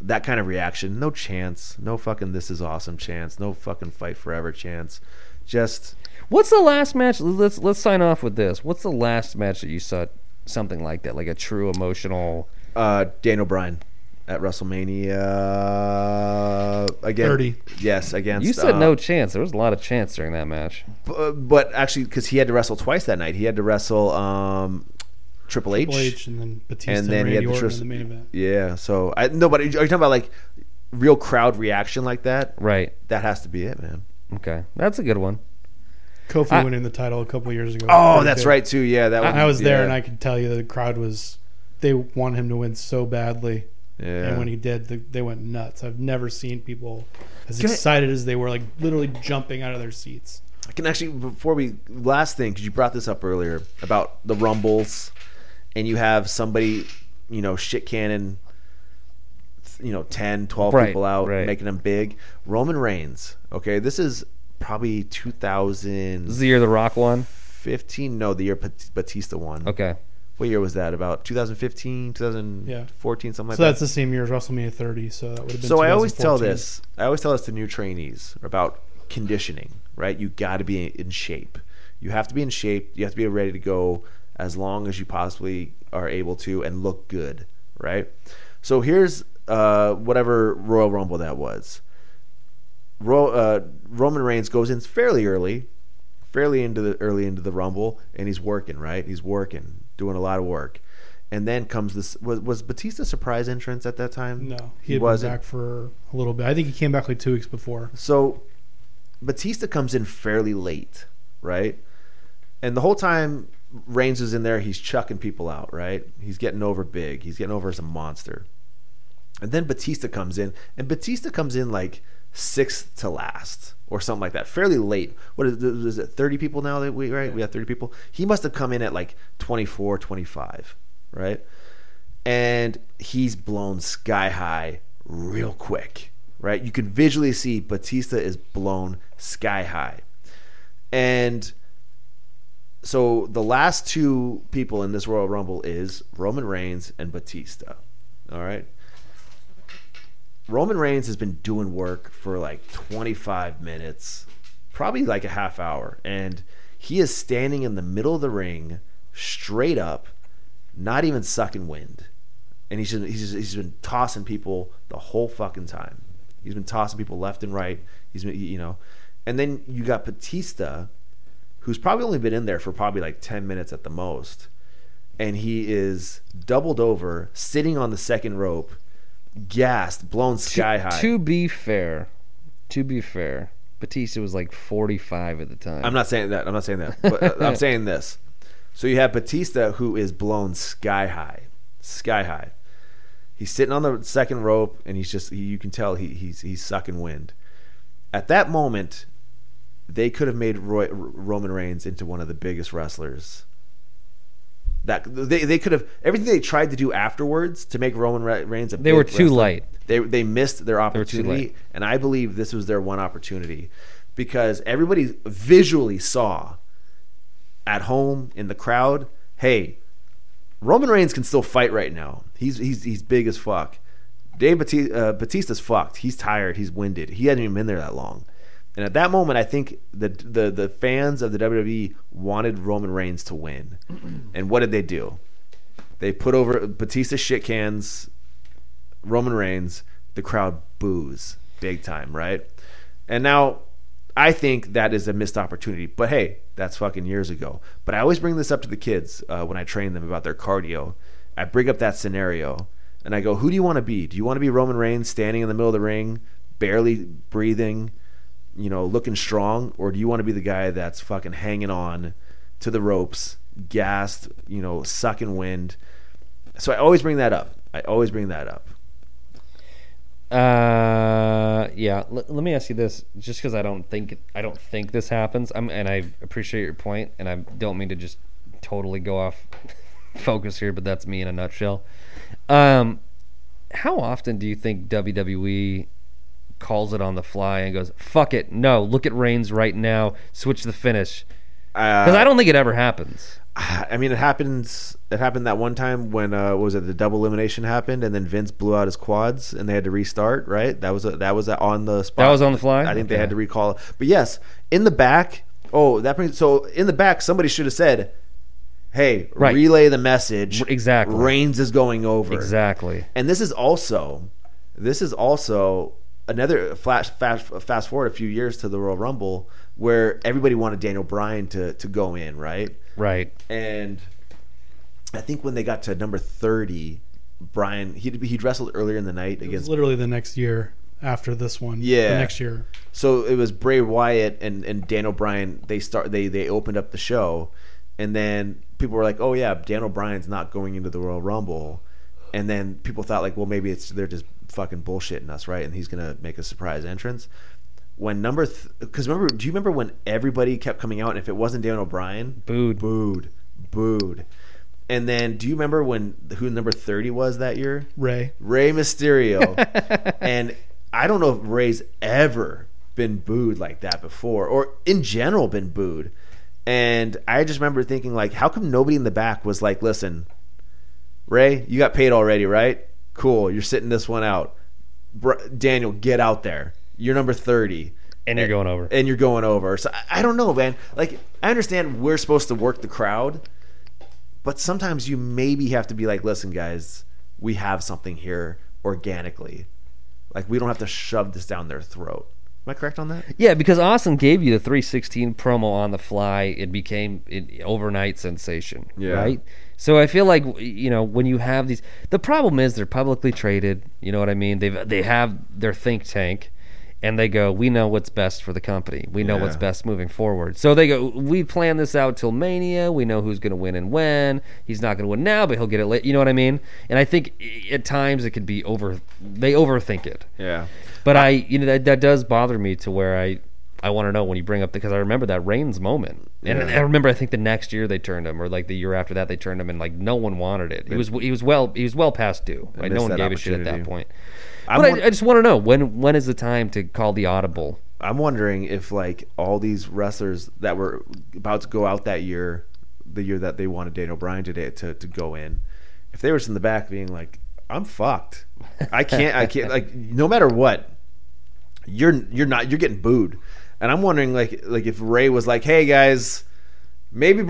that kind of reaction. No chance. No fucking this is awesome chance. No fucking fight forever chance. Just what's the last match? Let's sign off with this. What's the last match that you saw something like that, like a true emotional? Daniel Bryan at WrestleMania again. 30. Yes, against. You said no chance. There was a lot of chance during that match. But actually, because he had to wrestle twice that night. He had to wrestle Triple H and then Batista and Randy Orton in the main event. Yeah. So but are you talking about real crowd reaction like that? Right. That has to be it, man. Okay, that's a good one. Kofi winning the title a couple years ago. Oh, that's right too. Yeah, that one. I was there, and I could tell you the crowd was. They want him to win so badly. Yeah. And when he did, they went nuts. I've never seen people as excited as they were, like literally jumping out of their seats. I can actually, before we, last thing, because you brought this up earlier about the Rumbles, and you have somebody, you know, shit cannon, you know, 10, 12 people out, making them big. Roman Reigns, okay, this is probably 2000. This is the year The Rock won? 15, no, the year Batista won. Okay. What year was that? About 2015, 2014, something like that. So that's the same year as WrestleMania 30, so that would have been 2014. So I always tell this to new trainees about conditioning, right? You got to be in shape. You have to be in shape. You have to be ready to go as long as you possibly are able to and look good, right? So here's whatever Royal Rumble that was. Roman Reigns goes in fairly early into the Rumble, and he's working, right? He's working. Doing a lot of work, and then comes this. Was Batista's surprise entrance at that time? No, he wasn't back for a little bit. I think he came back like 2 weeks before. So Batista comes in fairly late, right? And the whole time Reigns is in there, he's chucking people out, right? He's getting over big. He's getting over as a monster. And then Batista comes in, like sixth to last or something like that, fairly late. What is it, 30 people now that we, right? Yeah. We have 30 people. He must have come in at like 24, 25, right? And he's blown sky high real quick, right? You can visually see Batista is blown sky high. And so the last two people in this Royal Rumble is Roman Reigns and Batista, all right? Roman Reigns has been doing work for like 25 minutes, probably like a half hour, and he is standing in the middle of the ring, straight up, not even sucking wind, and he's been tossing people the whole fucking time. He's been tossing people left and right. He's been, you know, and then you got Batista, who's probably only been in there for probably like 10 minutes at the most, and he is doubled over, sitting on the second rope. Gassed, blown sky high. To be fair, Batista was like 45 at the time. I'm not saying that. But I'm saying this. So you have Batista, who is blown sky high. He's sitting on the second rope, and he's just. You can tell he's sucking wind. At that moment, they could have made Roman Reigns into one of the biggest wrestlers. That they could have everything they tried to do afterwards to make Roman Reigns a big wrestler. They were too light. They missed their opportunity, and I believe this was their one opportunity because everybody visually saw at home in the crowd, hey, Roman Reigns can still fight right now. He's big as fuck. Dave Batista's fucked. He's tired. He's winded. He hadn't even been there that long. And at that moment, I think the fans of the WWE wanted Roman Reigns to win. And what did they do? They put over Batista shit cans, Roman Reigns. The crowd boos big time, right? And now I think that is a missed opportunity. But, hey, that's fucking years ago. But I always bring this up to the kids when I train them about their cardio. I bring up that scenario, and I go, who do you want to be? Do you want to be Roman Reigns standing in the middle of the ring, barely breathing, you know, looking strong, or do you want to be the guy that's fucking hanging on to the ropes, gassed, you know, sucking wind? So I always bring that up. Yeah. Let me ask you this, just because I don't think this happens. And I appreciate your point, and I don't mean to just totally go off focus here, but that's me in a nutshell. How often do you think WWE calls it on the fly and goes, fuck it, no, look at Reigns right now, switch the finish? Because I don't think it ever happens. I mean, it happened that one time when the double elimination happened, and then Vince blew out his quads and they had to restart, right? That was on the spot. That was on the fly? I think they had to recall. But yes, in the back, somebody should have said, hey, relay the message. Exactly. Reigns is going over. Exactly. And this is also another fast forward a few years to the Royal Rumble, where everybody wanted Daniel Bryan to go in, right? Right. And I think when they got to number 30, Bryan, he'd wrestled earlier in the night against. It was literally the next year. after this one. Yeah. The next year. So it was Bray Wyatt and Dan O'Brien. They opened up the show, and then people were like, "Oh yeah, Dan O'Brien's not going into the Royal Rumble," and then people thought like, "Well, maybe it's they're just fucking bullshitting us, right?" And he's gonna make a surprise entrance. When number, because remember, do you remember when everybody kept coming out, and if it wasn't Dan O'Brien, booed. And then, do you remember when who number 30 was that year? Rey Mysterio. And I don't know if Rey's ever been booed like that before, or in general been booed. And I just remember thinking, like, how come nobody in the back was like, "Listen, Rey, you got paid already, right? Cool, you're sitting this one out. Daniel, get out there. You're number 30. And you're going over. And you're going over." So I don't know, man. Like, I understand we're supposed to work the crowd, but sometimes you maybe have to be like, "Listen, guys, we have something here organically. Like, we don't have to shove this down their throat." Am I correct on that? Yeah, because Austin gave you the 316 promo on the fly. It became an overnight sensation, right? So I feel like, you know, when you have these... The problem is they're publicly traded. You know what I mean? They have their think tank, and they go, "We know what's best for the company. We know what's best moving forward." So they go, "We plan this out till Mania. We know who's going to win and when. He's not going to win now, but he'll get it late." You know what I mean? And I think at times it could be over. They overthink it. Yeah. But I, you know, that does bother me to where I want to know when you bring up because I remember that Reigns moment, and I remember I think the next year they turned him, or like the year after that they turned him, and like no one wanted it. He was well past due. Like no one gave a shit at that point. I just want to know when is the time to call the audible. I'm wondering if like all these wrestlers that were about to go out that year, the year that they wanted Dan O'Brien to go in, if they were just in the back being like, "I'm fucked. I can't like no matter what, you're getting booed." And I'm wondering like if Rey was like, "Hey guys, maybe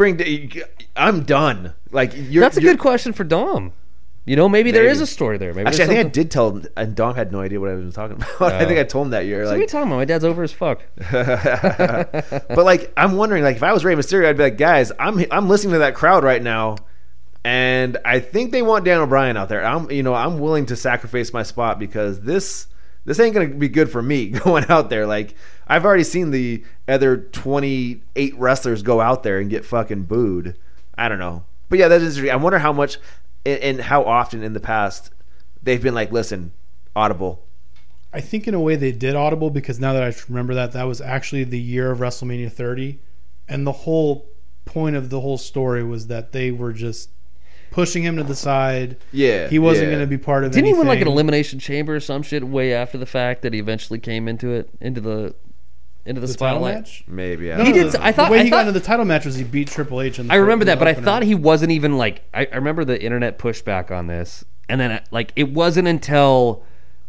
I'm done." Like that's a good question for Dom. You know, maybe there is a story there. Maybe actually, I think I did tell him, and Dom had no idea what I was talking about. I think I told him that year. So what are you talking about? My dad's over as fuck. But, like, I'm wondering, like, if I was Rey Mysterio, I'd be like, "Guys, I'm listening to that crowd right now, and I think they want Dan O'Brien out there. I'm willing to sacrifice my spot because this ain't going to be good for me going out there. Like, I've already seen the other 28 wrestlers go out there and get fucking booed." I don't know. But, yeah, that is – I wonder how much – and how often in the past they've been like, "Listen, audible." I think in a way they did audible because now that I remember that was actually the year of WrestleMania 30. And the whole point of the whole story was that they were just pushing him to the side. Yeah. He wasn't going to be part of it. Didn't anything. He win like an Elimination Chamber or some shit way after the fact that he eventually came into the spotlight match? Maybe he did. I thought he got into the title match was he beat Triple H. I remember that, but I thought he wasn't even like. I remember the internet pushback on this, and then like it wasn't until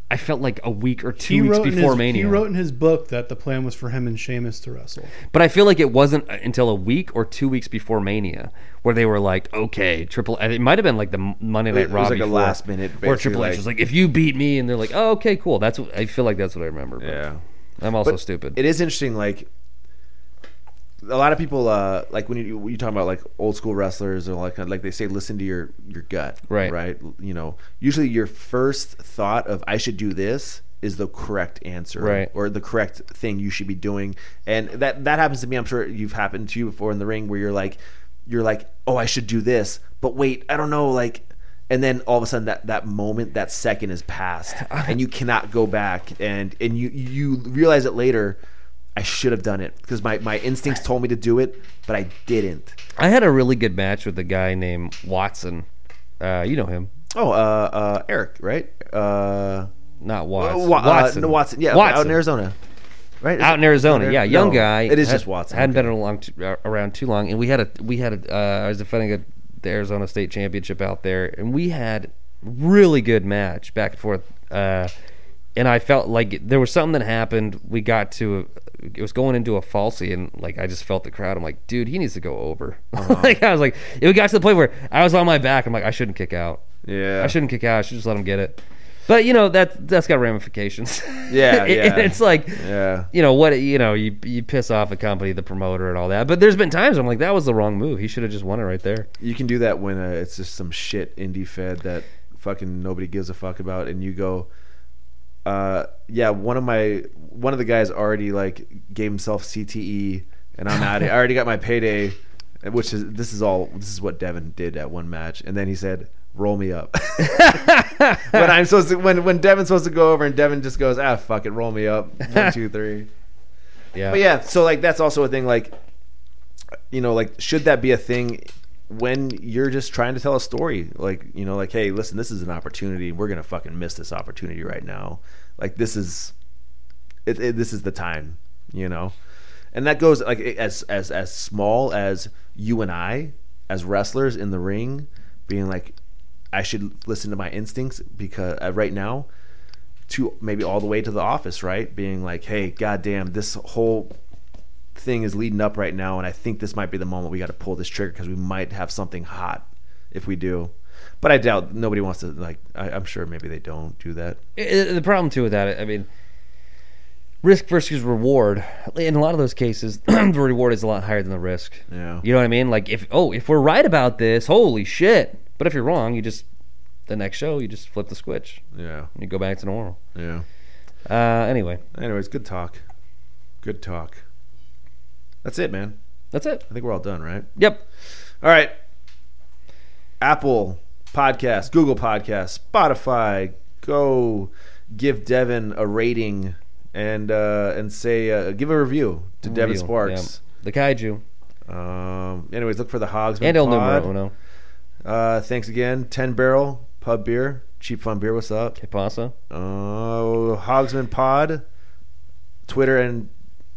I felt like a week or two weeks before Mania. He wrote in his book that the plan was for him and Sheamus to wrestle, but I feel like it wasn't until a week or 2 weeks before Mania where they were like, "Okay, Triple." It might have been like the Monday Night Raw. It was like a last minute, or Triple H was like, "If you beat me," and they're like, "Oh, okay, cool." That's what I feel like. That's what I remember. But. Yeah. I'm also stupid. It is interesting, like, a lot of people, like, when you talk about, like, old school wrestlers or, like they say, listen to your gut. Right. Right? You know, usually your first thought of, "I should do this," is the correct answer. Right. Or the correct thing you should be doing. And that happens to me. I'm sure you've happened to you before in the ring where you're like, "Oh, I should do this. But wait, I don't know, like..." And then all of a sudden that moment, that second is passed and you cannot go back. And you realize it later, I should have done it because my instincts told me to do it, but I didn't. I had a really good match with a guy named Watson. You know him. Oh, Eric, right? Not Watson. Watson. No, Watson. Yeah, Watson. Out in Arizona. Right? Out in Arizona, yeah, young guy. It is just Watson. Hadn't been around too long. And I was defending the Arizona State Championship out there, and we had really good match back and forth, and I felt like there was something that happened. We got to it was going into a falsie, and like I just felt the crowd. I'm like, "Dude, he needs to go over." Like I was like, it got to the point where I was on my back. I'm like, I shouldn't kick out. Yeah, I shouldn't kick out. I should just let him get it. But you know that's got ramifications. Yeah, yeah. It's like, yeah. You know what? You know, you piss off a company, the promoter, and all that. But there's been times I'm like, that was the wrong move. He should have just won it right there. You can do that when it's just some shit indie fed that fucking nobody gives a fuck about, and you go, yeah, one of the guys already like gave himself CTE, and I'm out. I already got my payday, which is this is what Devin did at one match, and then he said, "Roll me up." But I'm supposed to when Devin's supposed to go over, and Devin just goes, "Ah, fuck it, roll me up." 1, 2, 3. Yeah. But yeah, so like that's also a thing. Like, you know, like should that be a thing when you're just trying to tell a story? Like, you know, like, hey, listen, this is an opportunity. We're gonna fucking miss this opportunity right now. Like, this is this is the time, you know. And that goes like as small as you and I as wrestlers in the ring being like, I should listen to my instincts because right now, to maybe all the way to the office, right? Being like, hey, goddamn, this whole thing is leading up right now, and I think this might be the moment we got to pull this trigger because we might have something hot if we do. But I doubt nobody wants to, like, I'm sure maybe they don't do that. The problem, too, with that, I mean, risk versus reward. In a lot of those cases, the reward is a lot higher than the risk. Yeah. You know what I mean? Like, if we're right about this, holy shit. But if you're wrong, the next show, you just flip the switch. Yeah. You go back to normal. Yeah. Anyways, good talk. Good talk. That's it, man. That's it. I think we're all done, right? Yep. All right. Apple Podcasts, Google Podcasts, Spotify. Go give Devin a rating and say give a review to Devin Sparks. Yeah. The Kaiju. Anyways, look for the Hogsman and El Numero Uno. Thanks again. 10 Barrel Pub Beer, Cheap Fun Beer. What's up? Que pasa? Hogsman Pod, Twitter and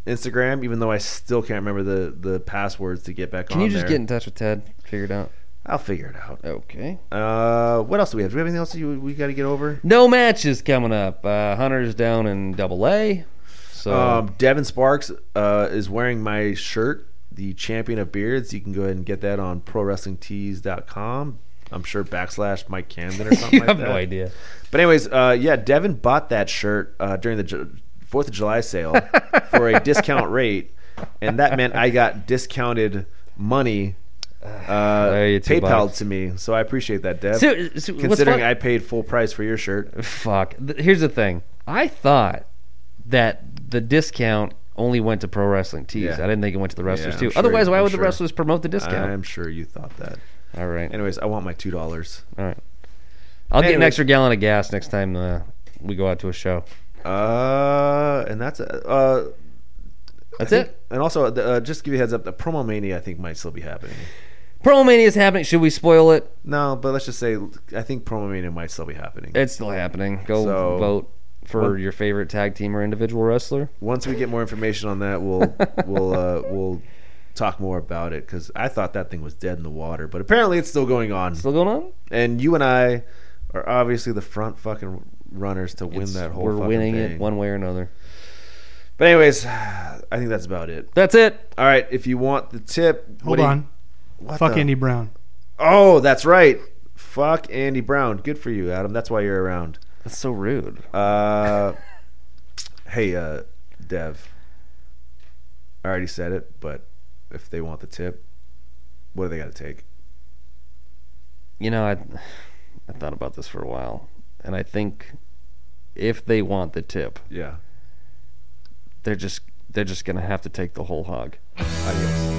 Instagram. Even though I still can't remember the passwords to get back on. Can you just get in touch with Ted? Figure it out. I'll figure it out. Okay. What else do we have? Do we have anything else we got to get over? No matches coming up. Hunter's down in AA. So Devin Sparks is wearing my shirt, the Champion of Beards. You can go ahead and get that on prowrestlingtees.com. I'm sure / Mike Camden or something like that. I have no idea. But anyways, yeah, Devin bought that shirt during the 4th of July sale for a discount rate, and that meant I got discounted money PayPal'd to me. So I appreciate that, Dev. Considering I paid full price for your shirt. Fuck. Here's the thing. I thought that the discount only went to Pro Wrestling Tees. Yeah. I didn't think it went to the wrestlers, too. Otherwise, why would the wrestlers promote the discount? I'm sure you thought that. All right. Anyways, I want my $2. All right. I'll get an extra gallon of gas next time we go out to a show. And that's it. And also, just to give you a heads up, the Promo Mania, I think, might still be happening. Promo Mania is happening. Should we spoil it? No, but let's just say I think Promo Mania might still be happening. It's still happening. Go vote for your favorite tag team or individual wrestler. Once we get more information on that, we'll talk more about it, because I thought that thing was dead in the water, but apparently it's still going on. Still going on? And you and I are obviously the front fucking runners to win that whole fucking thing. We're winning it one way or another. But anyways, I think that's about it. That's it. All right, if you want the tip. Hold on. Fuck Andy Brown. Oh, that's right. Fuck Andy Brown. Good for you, Adam. That's why you're around. That's so rude. Hey, Dev, I already said it, but if they want the tip, what do they got to take? You know, I thought about this for a while, and I think if they want the tip, yeah, they're just gonna have to take the whole hog. Adios.